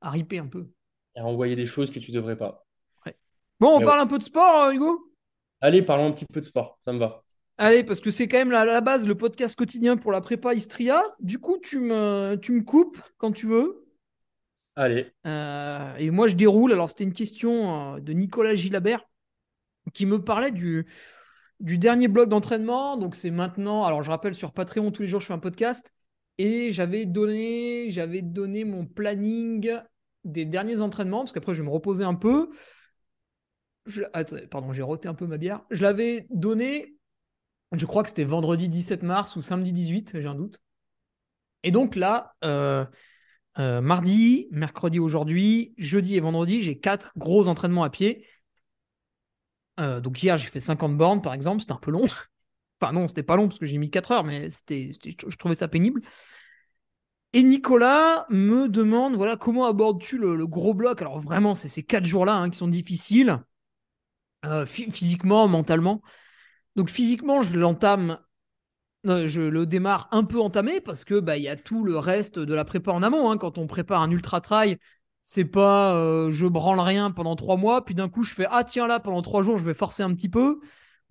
à riper un peu. Et à envoyer des choses que tu devrais pas. Ouais. Bon, on mais parle ouais. un peu de sport, Hugo ? Allez, parlons un petit peu de sport, ça me va. Allez, parce que c'est quand même la, la base, le podcast quotidien pour la prépa Istria. Du coup, tu me, tu me coupes quand tu veux. Allez. Euh, et moi, je déroule. Alors, c'était une question euh, de Nicolas Gilabert qui me parlait du, du dernier bloc d'entraînement. Donc, c'est maintenant. Alors, je rappelle, sur Patreon, tous les jours, je fais un podcast. Et j'avais donné, j'avais donné mon planning des derniers entraînements parce qu'après, je vais me reposer un peu. Je, attendez, pardon, j'ai roté un peu ma bière. Je l'avais donné, je crois que c'était vendredi dix-sept mars ou samedi dix-huit, j'ai un doute. Et donc là... Euh, Euh, mardi, mercredi aujourd'hui, jeudi et vendredi, j'ai quatre gros entraînements à pied. Euh, donc hier, j'ai fait cinquante bornes, par exemple. C'était un peu long. Enfin non, c'était pas long parce que j'ai mis quatre heures, mais c'était, c'était, je trouvais ça pénible. Et Nicolas me demande, voilà, comment abordes-tu le, le gros bloc ? Alors vraiment, c'est ces quatre jours-là hein, qui sont difficiles, euh, physiquement, mentalement. Donc physiquement, je l'entame... Je le démarre un peu entamé parce que bah, y a tout le reste de la prépa en amont. Hein. Quand on prépare un ultra-trail, c'est pas euh, je branle rien pendant trois mois, puis d'un coup je fais ah tiens là, pendant trois jours je vais forcer un petit peu.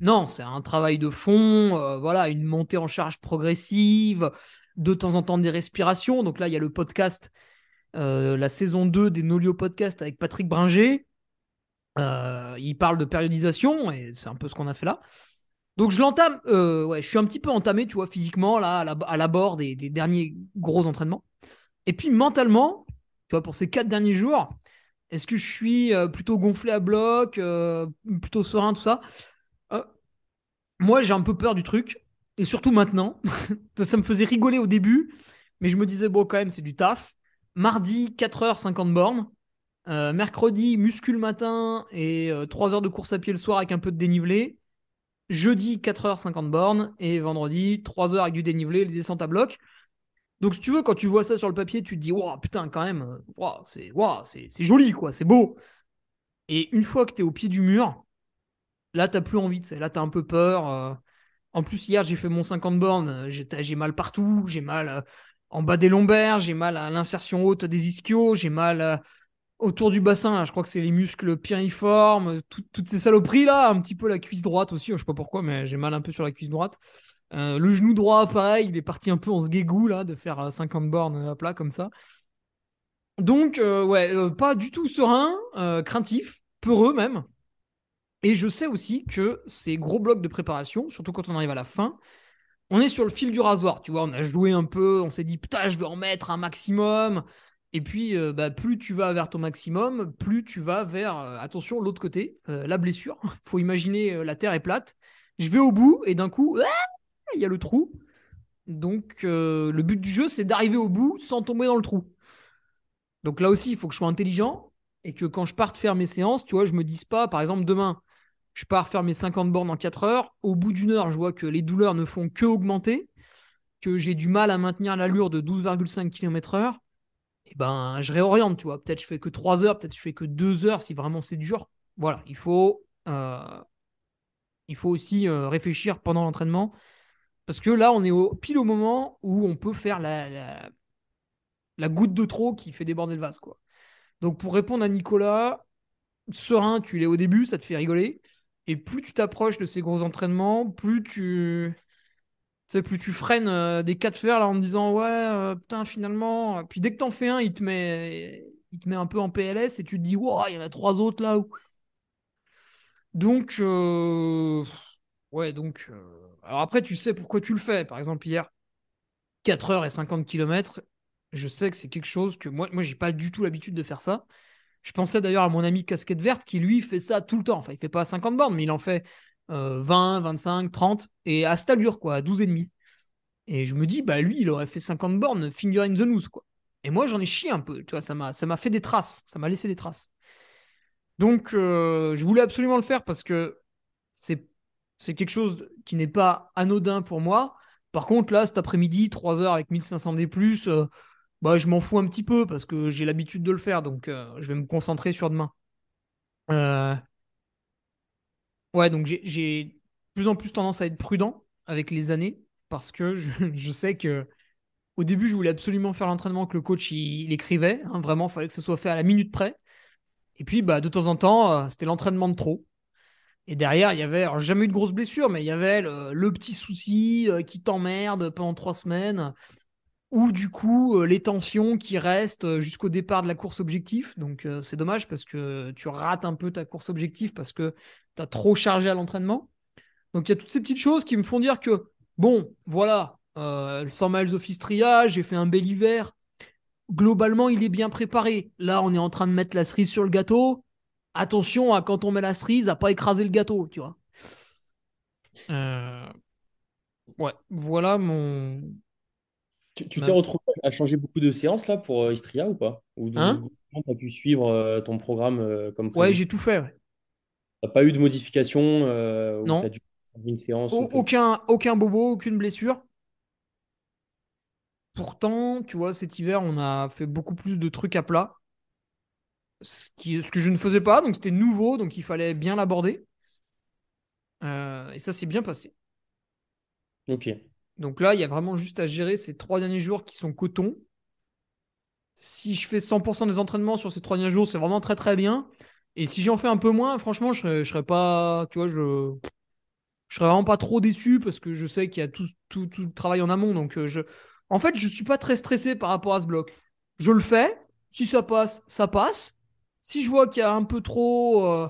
Non, c'est un travail de fond, euh, voilà, une montée en charge progressive, de temps en temps des respirations. Donc là, il y a le podcast, euh, la saison deux des Nolio Podcast avec Patrick Bringer. Euh, il parle de périodisation et c'est un peu ce qu'on a fait là. Donc, je l'entame, euh, ouais, je suis un petit peu entamé, tu vois, physiquement, là, à, la, à l'abord des, des derniers gros entraînements. Et puis, mentalement, tu vois, pour ces quatre derniers jours, est-ce que je suis euh, plutôt gonflé à bloc, euh, plutôt serein, tout ça euh, Moi, j'ai un peu peur du truc, et surtout maintenant. ça, ça me faisait rigoler au début, mais je me disais, bon, quand même, c'est du taf. Mardi, quatre heures, cinquante bornes. Euh, mercredi, muscu le matin et euh, trois heures de course à pied le soir avec un peu de dénivelé. Jeudi, quatre heures, cinquante bornes. Et vendredi, trois heures avec du dénivelé, les descentes à bloc. Donc, si tu veux, quand tu vois ça sur le papier, tu te dis, wow, putain, quand même, wow, c'est, wow, c'est, c'est joli, quoi, c'est beau. Et une fois que tu es au pied du mur, là, tu n'as plus envie. T'sais. Là, tu as un peu peur. En plus, hier, j'ai fait mon cinquante bornes. J'ai, j'ai mal partout. J'ai mal en bas des lombaires. J'ai mal à l'insertion haute des ischios. J'ai mal autour du bassin, là, je crois que c'est les muscles piriformes, tout, toutes ces saloperies là, un petit peu la cuisse droite aussi, je sais pas pourquoi, mais j'ai mal un peu sur la cuisse droite. Euh, le genou droit, pareil, il est parti un peu en sguégou là, de faire cinquante bornes à plat comme ça. Donc, euh, ouais, euh, pas du tout serein, euh, craintif, peureux même. Et je sais aussi que ces gros blocs de préparation, surtout quand on arrive à la fin, on est sur le fil du rasoir, tu vois, on a joué un peu, on s'est dit putain, je vais en mettre un maximum. Et puis, euh, bah, plus tu vas vers ton maximum, plus tu vas vers, euh, attention, l'autre côté, euh, la blessure. Il faut imaginer, euh, la terre est plate. Je vais au bout et d'un coup, il y a le trou. Donc, euh, le but du jeu, c'est d'arriver au bout sans tomber dans le trou. Donc là aussi, il faut que je sois intelligent et que quand je parte faire mes séances, tu vois, je ne me dise pas, par exemple, demain, je pars faire mes cinquante bornes en quatre heures. Au bout d'une heure, je vois que les douleurs ne font que augmenter, que j'ai du mal à maintenir l'allure de douze virgule cinq kilomètres heure. Et eh ben, je réoriente, tu vois. Peut-être je fais que trois heures, peut-être je fais que deux heures si vraiment c'est dur. Voilà, il faut, euh, il faut aussi euh, réfléchir pendant l'entraînement parce que là, on est au, pile au moment où on peut faire la, la, la goutte de trop qui fait déborder le vase, quoi. Donc pour répondre à Nicolas, serein, tu l'es au début, ça te fait rigoler. Et plus tu t'approches de ces gros entraînements, plus tu... Tu sais, plus tu freines euh, des cas de fer là, en te disant ouais, euh, putain, finalement. Puis dès que t'en fais un, il te met, il te met un peu en P L S et tu te dis, wow, il y en a trois autres là. Donc, euh... ouais, donc. Euh... Alors après, tu sais pourquoi tu le fais. Par exemple, hier, quatre heures et cinquante kilomètres, je sais que c'est quelque chose que moi, moi j'ai pas du tout l'habitude de faire ça. Je pensais d'ailleurs à mon ami Casquette Verte qui, lui, fait ça tout le temps. Enfin, il fait pas cinquante bornes, mais il en fait. Euh, vingt, vingt-cinq, trente et à cette allure quoi, à douze et demi. Et je me dis bah lui il aurait fait cinquante bornes finger in the nose quoi. Et moi j'en ai chié un peu, tu vois, ça m'a ça m'a fait des traces, ça m'a laissé des traces. Donc euh, je voulais absolument le faire parce que c'est c'est quelque chose qui n'est pas anodin pour moi. Par contre là cet après-midi trois heures avec mille cinq cents D plus, euh, bah je m'en fous un petit peu parce que j'ai l'habitude de le faire donc euh, je vais me concentrer sur demain. Euh Ouais, donc j'ai, j'ai de plus en plus tendance à être prudent avec les années parce que je, je sais que au début, je voulais absolument faire l'entraînement que le coach il, il écrivait. Hein, vraiment, il fallait que ce soit fait à la minute près. Et puis, bah, de temps en temps, c'était l'entraînement de trop. Et derrière, il y avait alors, jamais eu de grosses blessures, mais il y avait le, le petit souci qui t'emmerde pendant trois semaines ou du coup, les tensions qui restent jusqu'au départ de la course objectif. Donc, c'est dommage parce que tu rates un peu ta course objectif parce que t'as trop chargé à l'entraînement. Donc, il y a toutes ces petites choses qui me font dire que, bon, voilà, euh, cent miles of Istria, j'ai fait un bel hiver. Globalement, il est bien préparé. Là, on est en train de mettre la cerise sur le gâteau. Attention à quand on met la cerise, à pas écraser le gâteau, tu vois. Euh... Ouais, voilà mon... Tu, tu Ma... t'es retrouvé à changer beaucoup de séances là pour euh, Istria ou pas? Ou de, hein tu as pu suivre euh, ton programme euh, comme prévu? Ouais, j'ai tout fait, ouais. T'as pas eu de modification euh, Non. T'as dû changer une séance? A- aucun, aucun bobo, aucune blessure. Pourtant, tu vois, cet hiver, on a fait beaucoup plus de trucs à plat. Ce, qui, ce que je ne faisais pas, donc c'était nouveau, donc il fallait bien l'aborder. Euh, et ça s'est bien passé. Ok. Donc là, il y a vraiment juste à gérer ces trois derniers jours qui sont coton. Si je fais cent pour cent des entraînements sur ces trois derniers jours, c'est vraiment très très bien. Et si j'en fais un peu moins, franchement, je serais, je serais pas, tu vois, je, je serais vraiment pas trop déçu parce que je sais qu'il y a tout, tout, tout le travail en amont. Donc, je, en fait, je suis pas très stressé par rapport à ce bloc. Je le fais. Si ça passe, ça passe. Si je vois qu'il y a un peu trop, euh,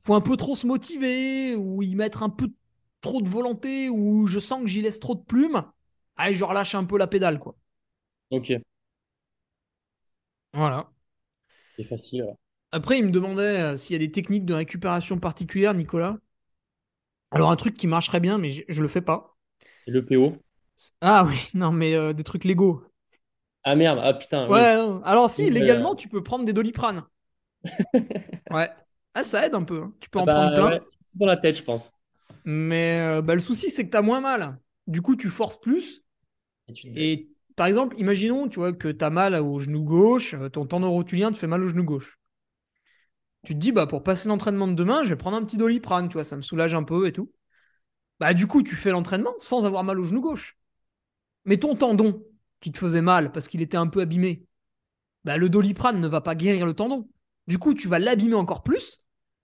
faut un peu trop se motiver ou y mettre un peu trop de volonté ou je sens que j'y laisse trop de plumes, allez, je relâche un peu la pédale, quoi. Ok. Voilà. C'est facile. Alors. Après, il me demandait euh, s'il y a des techniques de récupération particulières, Nicolas. Alors, un truc qui marcherait bien, mais je, je le fais pas. C'est le P O. Ah oui, non, mais euh, des trucs légaux. Ah merde, ah putain. Ouais, oui. Alors si, légalement, euh... tu peux prendre des Doliprane. Ouais. Ah, ça aide un peu. Hein. Tu peux en bah, prendre plein. Ouais. Dans la tête, je pense. Mais euh, bah, le souci, c'est que tu as moins mal. Du coup, tu forces plus. Et, tu et par exemple, imaginons tu vois, que tu as mal au genou gauche, ton tendon rotulien te fait mal au genou gauche. Tu te dis, bah, pour passer l'entraînement de demain, je vais prendre un petit Doliprane, tu vois, ça me soulage un peu et tout. Bah, du coup, tu fais l'entraînement sans avoir mal au genou gauche. Mais ton tendon, qui te faisait mal parce qu'il était un peu abîmé, bah, le Doliprane ne va pas guérir le tendon. Du coup, tu vas l'abîmer encore plus.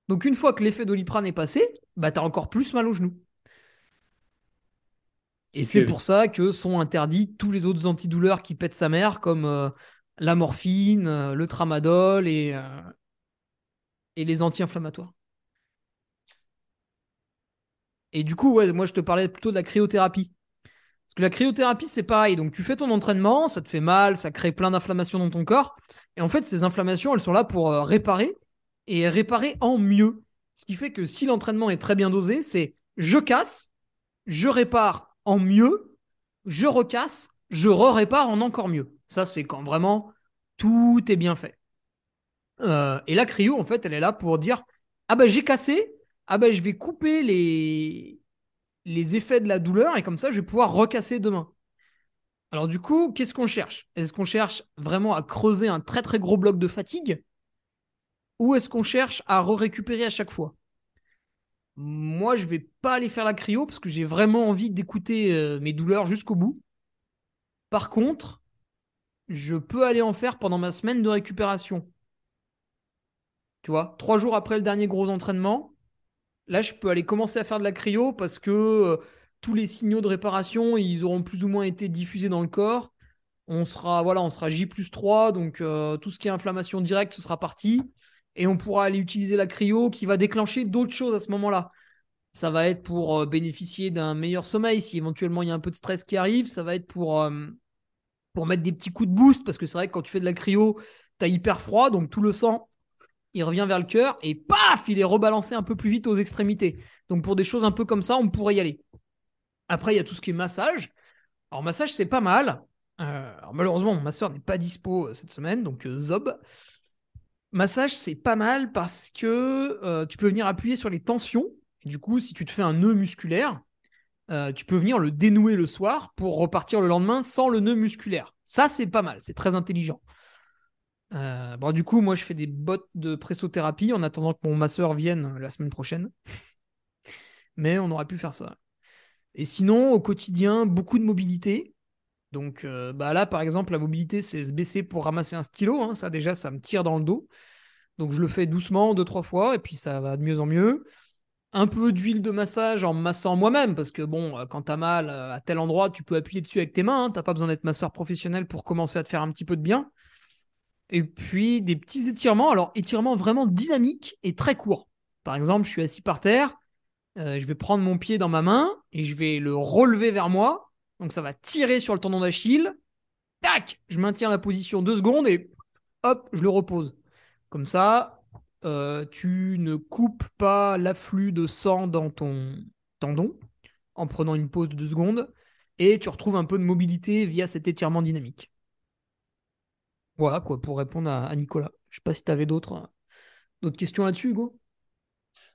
Donc, une fois que l'effet Doliprane est passé, bah, t'as encore plus mal au genou. Et c'est, c'est pour ça que sont interdits tous les autres antidouleurs qui pètent sa mère, comme euh, la morphine, euh, le tramadol et, euh, et les anti-inflammatoires. Et du coup, ouais, moi, je te parlais plutôt de la cryothérapie. Parce que la cryothérapie, c'est pareil. Donc, tu fais ton entraînement, ça te fait mal, ça crée plein d'inflammations dans ton corps. Et en fait, ces inflammations, elles sont là pour euh, réparer. Et réparer en mieux. Ce qui fait que si l'entraînement est très bien dosé, c'est je casse, je répare en mieux, je recasse, je re-répare en encore mieux. Ça, c'est quand vraiment tout est bien fait. Euh, et la cryo, en fait, elle est là pour dire ah ben bah, j'ai cassé, ah ben bah, je vais couper les... les effets de la douleur et comme ça, je vais pouvoir recasser demain. Alors du coup, qu'est-ce qu'on cherche? Est-ce qu'on cherche vraiment à creuser un très très gros bloc de fatigue? Ou est-ce qu'on cherche à re-récupérer à chaque fois? Moi, je ne vais pas aller faire la cryo parce que j'ai vraiment envie d'écouter euh, mes douleurs jusqu'au bout. Par contre, je peux aller en faire pendant ma semaine de récupération. Tu vois, trois jours après le dernier gros entraînement, là, je peux aller commencer à faire de la cryo parce que euh, tous les signaux de réparation, ils auront plus ou moins été diffusés dans le corps. On sera, voilà, on sera J plus trois, donc euh, tout ce qui est inflammation directe, ce sera parti. Et on pourra aller utiliser la cryo qui va déclencher d'autres choses à ce moment-là. Ça va être pour euh, bénéficier d'un meilleur sommeil. Si éventuellement, il y a un peu de stress qui arrive, ça va être pour, euh, pour mettre des petits coups de boost. Parce que c'est vrai que quand tu fais de la cryo, tu as hyper froid, donc tout le sang... il revient vers le cœur et paf, il est rebalancé un peu plus vite aux extrémités. Donc, pour des choses un peu comme ça, on pourrait y aller. Après, il y a tout ce qui est massage. Alors, massage, c'est pas mal. Euh, alors, malheureusement, ma soeur n'est pas dispo cette semaine, donc euh, zob. Massage, c'est pas mal parce que euh, tu peux venir appuyer sur les tensions. Et du coup, si tu te fais un nœud musculaire, euh, tu peux venir le dénouer le soir pour repartir le lendemain sans le nœud musculaire. Ça, c'est pas mal. C'est très intelligent. Euh, bon, du coup, moi, je fais des bottes de pressothérapie en attendant que mon masseur vienne la semaine prochaine. Mais on aurait pu faire ça. Et sinon, au quotidien, beaucoup de mobilité. Donc euh, bah là, par exemple, la mobilité, c'est se baisser pour ramasser un stylo. Hein. Ça, déjà, ça me tire dans le dos. Donc, je le fais doucement, deux, trois fois, et puis ça va de mieux en mieux. Un peu d'huile de massage en me massant moi-même, parce que bon, quand t'as mal à tel endroit, tu peux appuyer dessus avec tes mains. Hein. T'as pas besoin d'être masseur professionnel pour commencer à te faire un petit peu de bien. Et puis, des petits étirements. Alors, étirements vraiment dynamiques et très courts. Par exemple, je suis assis par terre. Euh, je vais prendre mon pied dans ma main et je vais le relever vers moi. Donc, ça va tirer sur le tendon d'Achille. Tac! Je maintiens la position deux secondes et hop, je le repose. Comme ça, euh, tu ne coupes pas l'afflux de sang dans ton tendon en prenant une pause de deux secondes. Et tu retrouves un peu de mobilité via cet étirement dynamique. Voilà quoi, pour répondre à, à Nicolas. Je sais pas si tu avais d'autres, d'autres questions là-dessus, Hugo.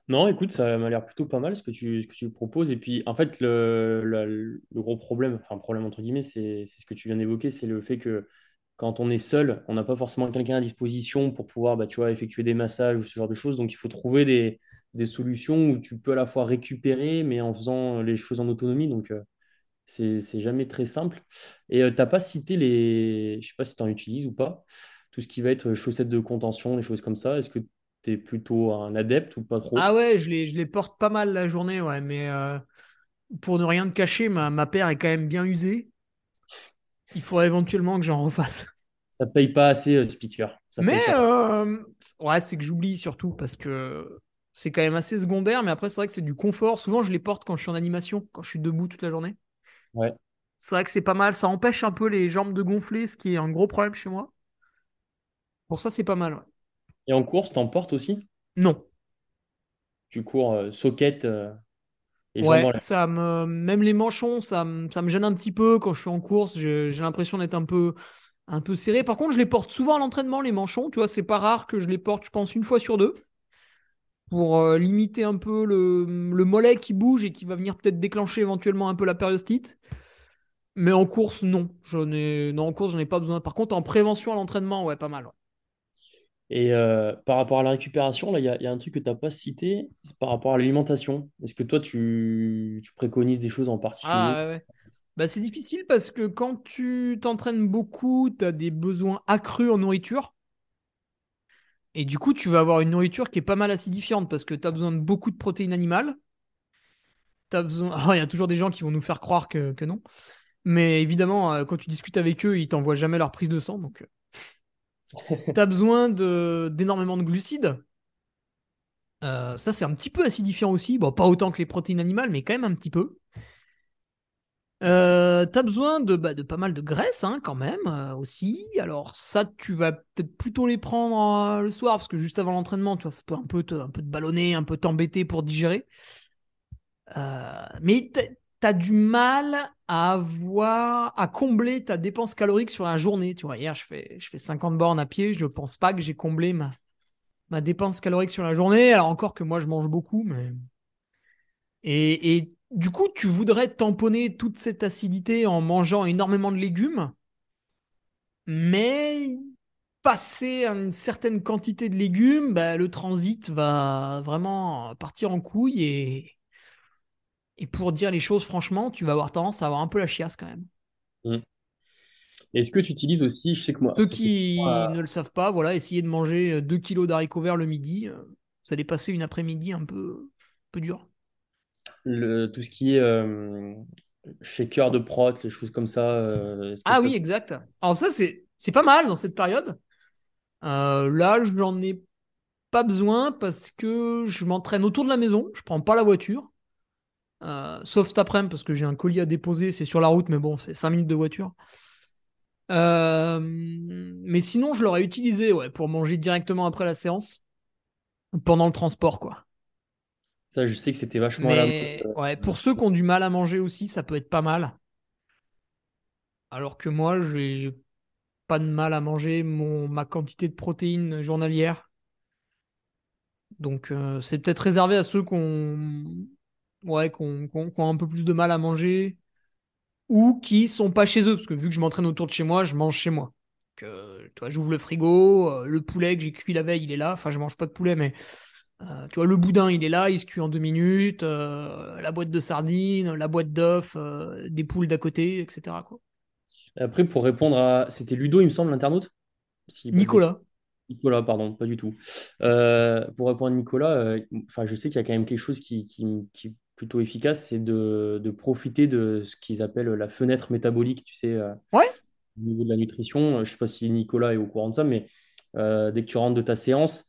Non, écoute, ça m'a l'air plutôt pas mal ce que tu, ce que tu proposes. Et puis, en fait, le, le, le gros problème, enfin problème entre guillemets, c'est, c'est ce que tu viens d'évoquer, c'est le fait que quand on est seul, on n'a pas forcément quelqu'un à disposition pour pouvoir bah, tu vois, effectuer des massages ou ce genre de choses. Donc, il faut trouver des, des solutions où tu peux à la fois récupérer, mais en faisant les choses en autonomie. Donc, euh... C'est, c'est jamais très simple. Et euh, tu n'as pas cité les... Je ne sais pas si tu en utilises ou pas. Tout ce qui va être chaussettes de contention, les choses comme ça. Est-ce que tu es plutôt un adepte ou pas trop? Ah ouais, je les, je les porte pas mal la journée. Ouais, mais euh, pour ne rien te cacher, ma, ma paire est quand même bien usée. Il faudrait éventuellement que j'en refasse. Ça ne paye pas assez, euh, speaker. Ça mais euh, ouais, c'est que j'oublie surtout parce que c'est quand même assez secondaire. Mais après, c'est vrai que c'est du confort. Souvent, je les porte quand je suis en animation, quand je suis debout toute la journée. Ouais. C'est vrai que c'est pas mal, ça empêche un peu les jambes de gonfler, ce qui est un gros problème chez moi. Pour ça, c'est pas mal. Ouais. Et en course, t'en portes aussi? Non. Tu cours euh, socket euh, et ouais, ça me... même les manchons, ça me... ça me gêne un petit peu quand je suis en course. J'ai, j'ai l'impression d'être un peu... un peu serré. Par contre, je les porte souvent à l'entraînement, les manchons. Tu vois, c'est pas rare que je les porte, je pense, une fois sur deux. Pour euh, limiter un peu le, le mollet qui bouge et qui va venir peut-être déclencher éventuellement un peu la périostite. Mais en course, non. J'en ai... Non, en course, j'en ai pas besoin. Par contre, en prévention à l'entraînement, ouais, pas mal. Ouais. Et euh, par rapport à la récupération, là, il y a, y a un truc que tu n'as pas cité, c'est par rapport à l'alimentation. Est-ce que toi, tu, tu préconises des choses en particulier? Ah ouais, ouais. Bah, c'est difficile parce que quand tu t'entraînes beaucoup, tu as des besoins accrus en nourriture. Et du coup, tu vas avoir une nourriture qui est pas mal acidifiante parce que tu as besoin de beaucoup de protéines animales. T'as besoin... Alors, il y a toujours des gens qui vont nous faire croire que, que non. Mais évidemment, quand tu discutes avec eux, ils t'envoient jamais leur prise de sang. Donc, tu as besoin de... d'énormément de glucides. Euh, ça, c'est un petit peu acidifiant aussi. Bon, pas autant que les protéines animales, mais quand même un petit peu. Euh, t'as besoin de, bah, de pas mal de graisse hein, quand même euh, aussi. Alors ça tu vas peut-être plutôt les prendre euh, le soir parce que juste avant l'entraînement tu vois, ça peut un peu, te, un peu te ballonner, un peu t'embêter pour digérer euh, mais t'a, t'as du mal à avoir à combler ta dépense calorique sur la journée. Tu vois, hier je fais, je fais cinquante bornes à pied, je pense pas que j'ai comblé ma, ma dépense calorique sur la journée. Alors encore que moi je mange beaucoup mais... et, et du coup, tu voudrais tamponner toute cette acidité en mangeant énormément de légumes, mais passer une certaine quantité de légumes, bah, le transit va vraiment partir en couille et... et pour dire les choses franchement, tu vas avoir tendance à avoir un peu la chiasse quand même. Mmh. Est-ce que tu utilises aussi, je sais que moi... Ceux qui euh... ne le savent pas, voilà, essayez de manger deux kilos d'haricots verts le midi. Vous allez passer une après-midi un peu, un peu dure. Le, tout ce qui est euh, shaker de prot, les choses comme ça. Euh, est-ce que ah ça... oui, exact. Alors ça, c'est, c'est pas mal dans cette période. Euh, là, je n'en ai pas besoin parce que je m'entraîne autour de la maison. Je ne prends pas la voiture. Euh, sauf cet après-midi parce que j'ai un colis à déposer. C'est sur la route, mais bon, c'est cinq minutes de voiture. Euh, mais sinon, je l'aurais utilisé ouais, pour manger directement après la séance, pendant le transport, quoi. Ça, je sais que c'était vachement... Mais, à la... ouais, pour ceux qui ont du mal à manger aussi, ça peut être pas mal. Alors que moi, j'ai pas de mal à manger mon, ma quantité de protéines journalière. Donc, euh, c'est peut-être réservé à ceux qui ont, ouais, qui ont, qui ont, qui ont un peu plus de mal à manger... ou qui sont pas chez eux, parce que vu que je m'entraîne autour de chez moi, je mange chez moi. Donc, euh, tu vois, j'ouvre le frigo, euh, le poulet que j'ai cuit la veille, il est là. Enfin, je mange pas de poulet, mais euh, tu vois, le boudin, il est là, il se cuit en deux minutes. Euh, la boîte de sardines, la boîte d'œufs, euh, des poules d'à côté, et cetera quoi. Après, pour répondre à... C'était Ludo, il me semble, l'internaute si, Nicolas. Nicolas, pardon, pas du tout. Euh, pour répondre à Nicolas, euh, je sais qu'il y a quand même quelque chose qui... qui, qui... plutôt efficace, c'est de, de profiter de ce qu'ils appellent la fenêtre métabolique, tu sais, ouais. Au niveau de la nutrition. Je ne sais pas si Nicolas est au courant de ça, mais euh, dès que tu rentres de ta séance,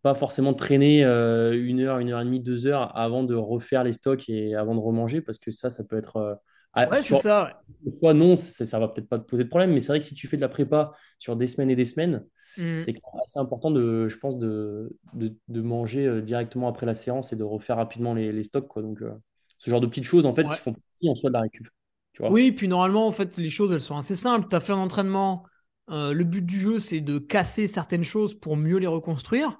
pas forcément traîner euh, une heure, une heure et demie, deux heures avant de refaire les stocks et avant de remanger, parce que ça, ça peut être... Euh, ouais, sur... c'est ça. Ouais. Soit non, ça ne va peut-être pas te poser de problème, mais c'est vrai que si tu fais de la prépa sur des semaines et des semaines, mmh. c'est assez important, de, je pense, de, de, de manger directement après la séance et de refaire rapidement les, les stocks, quoi. Donc, euh, ce genre de petites choses, en fait, ouais. qui font partie en soi de la récup. Tu vois. Oui, puis normalement, en fait, les choses, elles sont assez simples. Tu as fait un entraînement. Euh, le but du jeu, c'est de casser certaines choses pour mieux les reconstruire.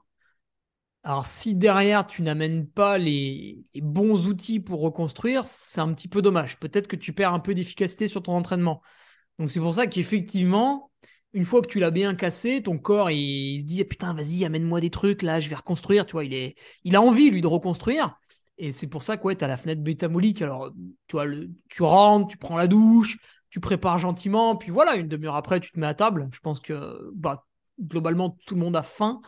Alors, si derrière, tu n'amènes pas les, les bons outils pour reconstruire, c'est un petit peu dommage. Peut-être que tu perds un peu d'efficacité sur ton entraînement. Donc, c'est pour ça qu'effectivement... Une fois que tu l'as bien cassé, ton corps, il, il se dit, putain, vas-y, amène-moi des trucs, là, je vais reconstruire. Tu vois, il, est, il a envie, lui, de reconstruire. Et c'est pour ça que ouais, tu as la fenêtre bétamolique. Alors, tu vois, le, tu rentres, tu prends la douche, tu prépares gentiment. Puis voilà, une demi-heure après, tu te mets à table. Je pense que bah, globalement, tout le monde a faim.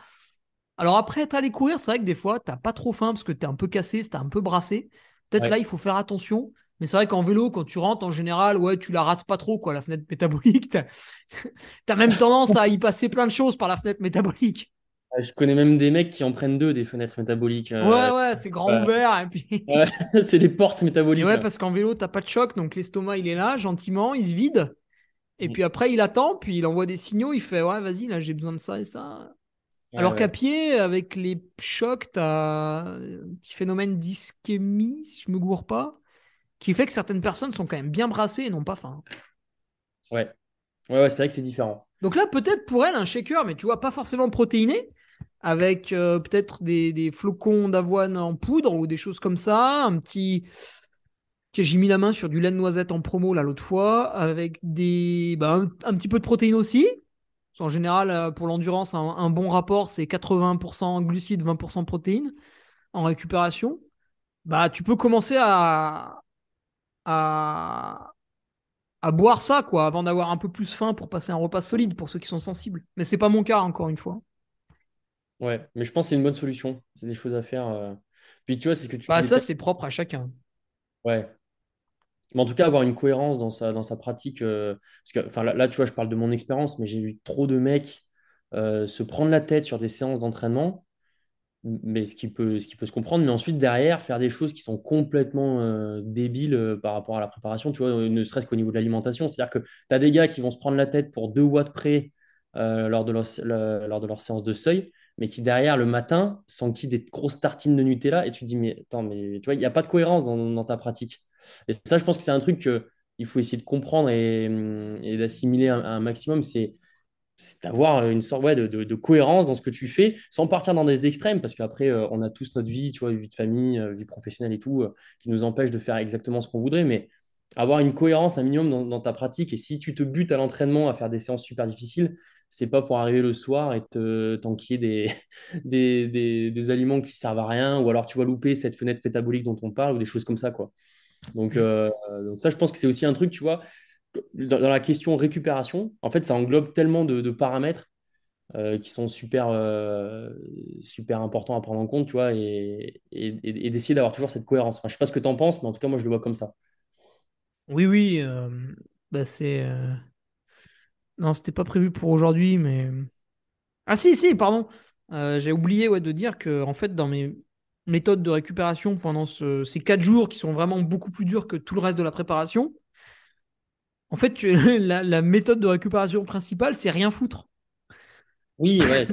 Alors après, tu as allé courir. C'est vrai que des fois, tu n'as pas trop faim parce que tu es un peu cassé, tu es un peu brassé. Peut-être ouais. Là, il faut faire attention. Mais c'est vrai qu'en vélo, quand tu rentres, en général, ouais, tu la rates pas trop, quoi, la fenêtre métabolique. T'as, t'as même tendance à y passer plein de choses par la fenêtre métabolique. Je connais même des mecs qui en prennent deux, des fenêtres métaboliques. Ouais, euh, ouais, c'est grand euh, ouvert. Et puis... ouais, c'est des portes métaboliques. Et ouais, parce qu'en vélo, t'as pas de choc, donc l'estomac, il est là, gentiment, il se vide. Et puis après, il attend, puis il envoie des signaux, il fait « Ouais, vas-y, là, j'ai besoin de ça et ça. » Alors ouais, qu'à ouais. pied, avec les chocs, t'as un petit phénomène d'ischémie, si je me gourre pas. Qui fait que certaines personnes sont quand même bien brassées et n'ont pas faim. Ouais. Ouais, ouais, c'est vrai que c'est différent. Donc là, peut-être pour elle, un shaker, mais tu vois, pas forcément protéiné, avec euh, peut-être des, des flocons d'avoine en poudre ou des choses comme ça, un petit... Tiens, j'ai mis la main sur du lait de noisette en promo là l'autre fois, avec des... Bah, un, un petit peu de protéines aussi. En général, pour l'endurance, un, un bon rapport, c'est quatre-vingts pour cent glucides, vingt pour cent protéines en récupération. Bah, tu peux commencer à... À... à boire ça, quoi, avant d'avoir un peu plus faim pour passer un repas solide pour ceux qui sont sensibles. Mais c'est pas mon cas, encore une fois. Ouais, mais je pense que c'est une bonne solution. C'est des choses à faire. Euh... Puis tu vois, c'est ce que tu. Bah, ça, c'est propre à chacun. Ouais. Mais en tout cas, avoir une cohérence dans sa, dans sa pratique. Euh... Parce que, enfin, là, là, tu vois, je parle de mon expérience, mais j'ai vu trop de mecs euh, se prendre la tête sur des séances d'entraînement. Mais ce qui, peut, ce qui peut se comprendre, mais ensuite derrière, faire des choses qui sont complètement euh, débiles euh, par rapport à la préparation, tu vois, ne serait-ce qu'au niveau de l'alimentation. C'est-à-dire que tu as des gars qui vont se prendre la tête pour deux watts près euh, lors, de leur, le, lors de leur séance de seuil, mais qui derrière, le matin, s'enquillent des grosses tartines de Nutella et tu te dis, mais attends, mais tu vois, il n'y a pas de cohérence dans, dans ta pratique. Et ça, je pense que c'est un truc qu'il faut essayer de comprendre et, et d'assimiler un, un maximum. C'est. c'est d'avoir une sorte ouais, de, de, de cohérence dans ce que tu fais, sans partir dans des extrêmes, parce qu'après, euh, on a tous notre vie, tu vois, vie de famille, euh, vie professionnelle et tout, euh, qui nous empêche de faire exactement ce qu'on voudrait, mais avoir une cohérence, un minimum dans, dans ta pratique. Et si tu te butes à l'entraînement à faire des séances super difficiles, c'est pas pour arriver le soir et te, t'enquiller des, des, des, des aliments qui servent à rien, ou alors tu vas louper cette fenêtre métabolique dont on parle, ou des choses comme ça, quoi. Donc, euh, donc ça, je pense que c'est aussi un truc, tu vois, dans la question récupération, en fait, ça englobe tellement de, de paramètres euh, qui sont super, euh, super importants à prendre en compte, tu vois, et, et, et, et d'essayer d'avoir toujours cette cohérence. Enfin, je ne sais pas ce que tu en penses, mais en tout cas, moi, je le vois comme ça. Oui, oui. Euh, bah, c'est... Euh... Non, c'était pas prévu pour aujourd'hui, mais... Ah si, si, pardon. Euh, j'ai oublié ouais, de dire que en fait, dans mes méthodes de récupération pendant ce, ces quatre jours qui sont vraiment beaucoup plus durs que tout le reste de la préparation, en fait, tu, la, la méthode de récupération principale, c'est rien foutre. Oui, ouais.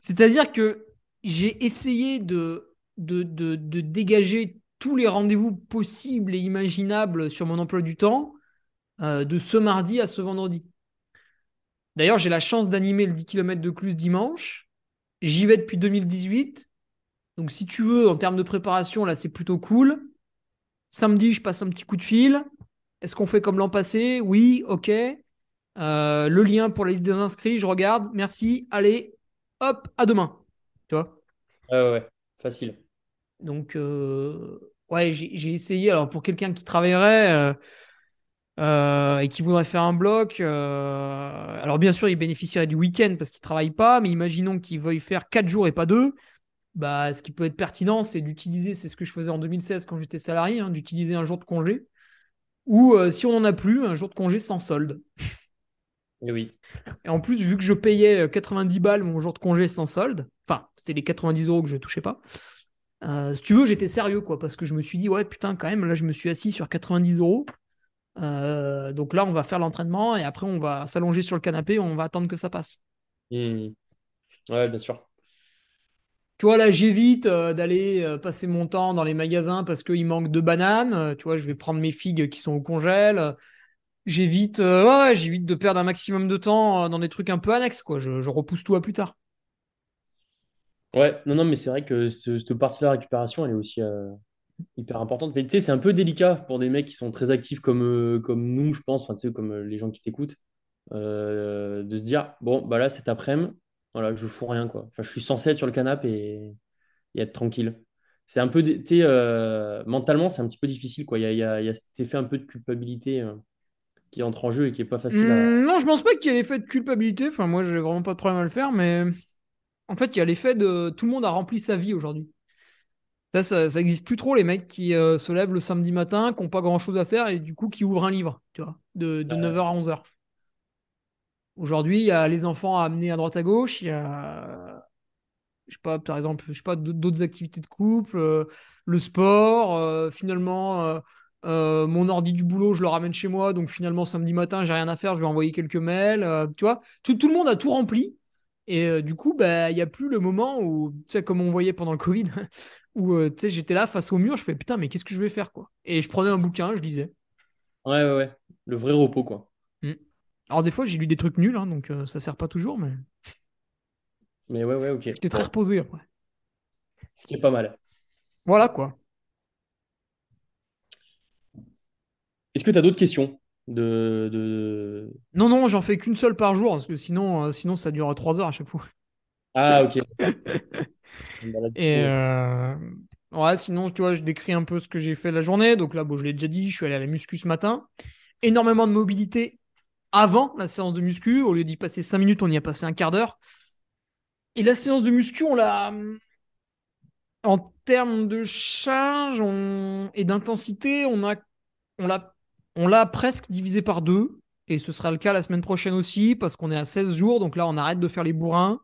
C'est-à-dire que j'ai essayé de, de, de, de dégager tous les rendez-vous possibles et imaginables sur mon emploi du temps euh, de ce mardi à ce vendredi. D'ailleurs, j'ai la chance d'animer le dix kilomètres de Cluses dimanche. J'y vais depuis deux mille dix-huit. Donc, si tu veux, en termes de préparation, là, c'est plutôt cool. Samedi, je passe un petit coup de fil. Est-ce qu'on fait comme l'an passé? Oui, ok. Euh, le lien pour la liste des inscrits, je regarde. Merci. Allez, hop, à demain. Tu vois? euh, Ouais, facile. Donc, euh, ouais, j'ai, j'ai essayé. Alors, pour quelqu'un qui travaillerait... Euh, Euh, et qui voudrait faire un bloc, euh... alors bien sûr, il bénéficierait du week-end parce qu'il ne travaille pas, mais imaginons qu'il veuille faire quatre jours et pas deux. Bah, ce qui peut être pertinent, c'est d'utiliser, c'est ce que je faisais en deux mille seize quand j'étais salarié, hein, d'utiliser un jour de congé, ou euh, si on n'en a plus, un jour de congé sans solde. Et oui. Et en plus, vu que je payais quatre-vingt-dix balles mon jour de congé sans solde, enfin, c'était les quatre-vingt-dix euros que je ne touchais pas, euh, si tu veux, j'étais sérieux, quoi, parce que je me suis dit, ouais, putain, quand même, là, je me suis assis sur quatre-vingt-dix euros. Euh, donc là, on va faire l'entraînement et après, on va s'allonger sur le canapé, on va attendre que ça passe. Mmh. Ouais, bien sûr. Tu vois, là, j'évite euh, d'aller euh, passer mon temps dans les magasins parce qu'il manque de bananes. Euh, tu vois, je vais prendre mes figues qui sont au congèle. J'évite, euh, ouais, j'évite de perdre un maximum de temps euh, dans des trucs un peu annexes, quoi. Je, je repousse tout à plus tard. Ouais, non, non, mais c'est vrai que ce, cette partie de la récupération, elle est aussi... Euh... hyper importante. Mais tu sais, c'est un peu délicat pour des mecs qui sont très actifs comme, euh, comme nous, je pense, enfin, tu sais, comme euh, les gens qui t'écoutent, euh, de se dire, bon, bah là, cet après-midi, voilà, je fous rien, quoi. Enfin, je suis censé être sur le canapé et, et être tranquille. C'est un peu, tu sais, euh, mentalement, c'est un petit peu difficile, quoi. Il y a, y, a, y a cet effet un peu de culpabilité euh, qui entre en jeu et qui est pas facile à... Mmh, non, je pense pas qu'il y ait l'effet de culpabilité. Enfin, moi, j'ai vraiment pas de problème à le faire, mais en fait, il y a l'effet de tout le monde a rempli sa vie aujourd'hui. Ça, ça, ça existe plus trop, les mecs qui euh, se lèvent le samedi matin, qui n'ont pas grand-chose à faire et du coup qui ouvrent un livre, tu vois, de, de euh... neuf heures à onze heures. Aujourd'hui, il y a les enfants à amener à droite à gauche, il y a, je sais pas, par exemple, je sais pas, d'autres activités de couple, euh, le sport, euh, finalement, euh, euh, mon ordi du boulot, je le ramène chez moi, donc finalement, samedi matin, j'ai rien à faire, je vais envoyer quelques mails, euh, tu vois, tout, tout le monde a tout rempli. Et euh, du coup, bah, y a plus le moment où, tu sais, comme on voyait pendant le Covid, où euh, tu sais, j'étais là face au mur, je fais putain, mais qu'est-ce que je vais faire, quoi? Et je prenais un bouquin, je lisais. Ouais, ouais, ouais. Le vrai repos, quoi. Mmh. Alors, des fois, j'ai lu des trucs nuls, hein, donc euh, ça sert pas toujours, mais. Mais ouais, ouais, ok. J'étais très ouais. reposé après. Ce qui est pas mal. Voilà, quoi. Est-ce que tu as d'autres questions? De, de... Non, non, j'en fais qu'une seule par jour parce que sinon, euh, sinon ça dure trois heures à chaque fois. Ah, ok. Et euh... ouais, sinon, tu vois, je décris un peu ce que j'ai fait la journée. Donc là, bon, je l'ai déjà dit, je suis allé à la muscu ce matin. Énormément de mobilité avant la séance de muscu. Au lieu d'y passer cinq minutes, on y a passé un quart d'heure. Et la séance de muscu, on l'a. En termes de charge on... et d'intensité, on a... on l'a. On l'a presque divisé par deux, et ce sera le cas la semaine prochaine aussi, parce qu'on est à seize jours, donc là on arrête de faire les bourrins,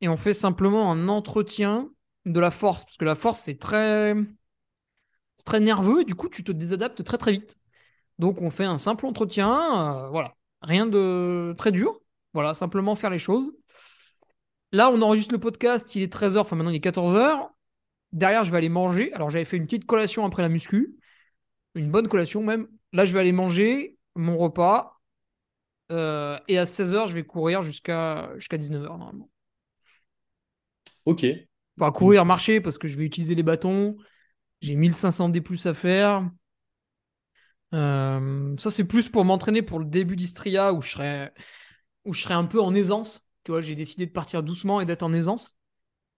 et on fait simplement un entretien de la force, parce que la force c'est très, c'est très nerveux, et du coup tu te désadaptes très très vite. Donc on fait un simple entretien, euh, voilà, rien de très dur, voilà, simplement faire les choses. Là on enregistre le podcast, il est treize heures, enfin maintenant il est quatorze heures, derrière je vais aller manger, alors j'avais fait une petite collation après la muscu, une bonne collation même. Là, je vais aller manger mon repas euh, et à seize heures, je vais courir jusqu'à, jusqu'à dix-neuf heures normalement. Ok. Enfin, courir, marcher parce que je vais utiliser les bâtons. J'ai mille cinq cents D plus à faire. Euh, ça, c'est plus pour m'entraîner pour le début d'Istria où je serai, où je serai un peu en aisance. Tu vois, j'ai décidé de partir doucement et d'être en aisance.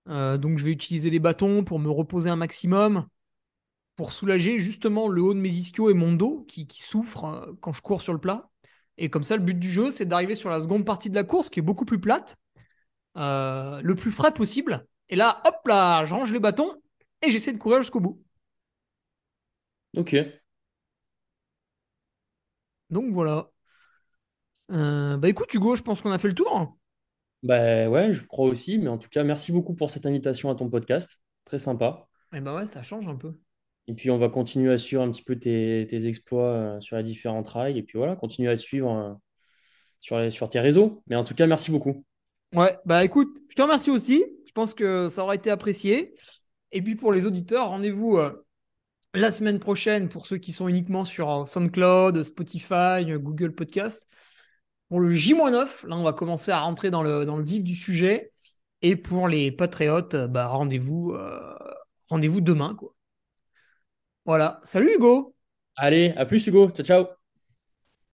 Euh, donc, je vais utiliser les bâtons pour me reposer un maximum, pour soulager justement le haut de mes ischios et mon dos qui, qui souffrent quand je cours sur le plat. Et comme ça, le but du jeu, c'est d'arriver sur la seconde partie de la course, qui est beaucoup plus plate, euh, le plus frais possible. Et là, hop là, je range les bâtons et j'essaie de courir jusqu'au bout. Ok. Donc voilà. Euh, bah écoute, Hugo, je pense qu'on a fait le tour. Bah ouais, je crois aussi. Mais en tout cas, merci beaucoup pour cette invitation à ton podcast. Très sympa. Et bah ouais, ça change un peu. Et puis, on va continuer à suivre un petit peu tes, tes exploits sur les différents trails. Et puis voilà, continuer à te suivre sur, les, sur tes réseaux. Mais en tout cas, merci beaucoup. Ouais, bah écoute, je te remercie aussi. Je pense que ça aura été apprécié. Et puis, pour les auditeurs, rendez-vous euh, la semaine prochaine pour ceux qui sont uniquement sur SoundCloud, Spotify, Google Podcast. Pour le J neuf, là, on va commencer à rentrer dans le, dans le vif du sujet. Et pour les patriotes, bah, rendez-vous, euh, rendez-vous demain, quoi. Voilà. Salut Hugo. Allez, à plus Hugo. Ciao, ciao.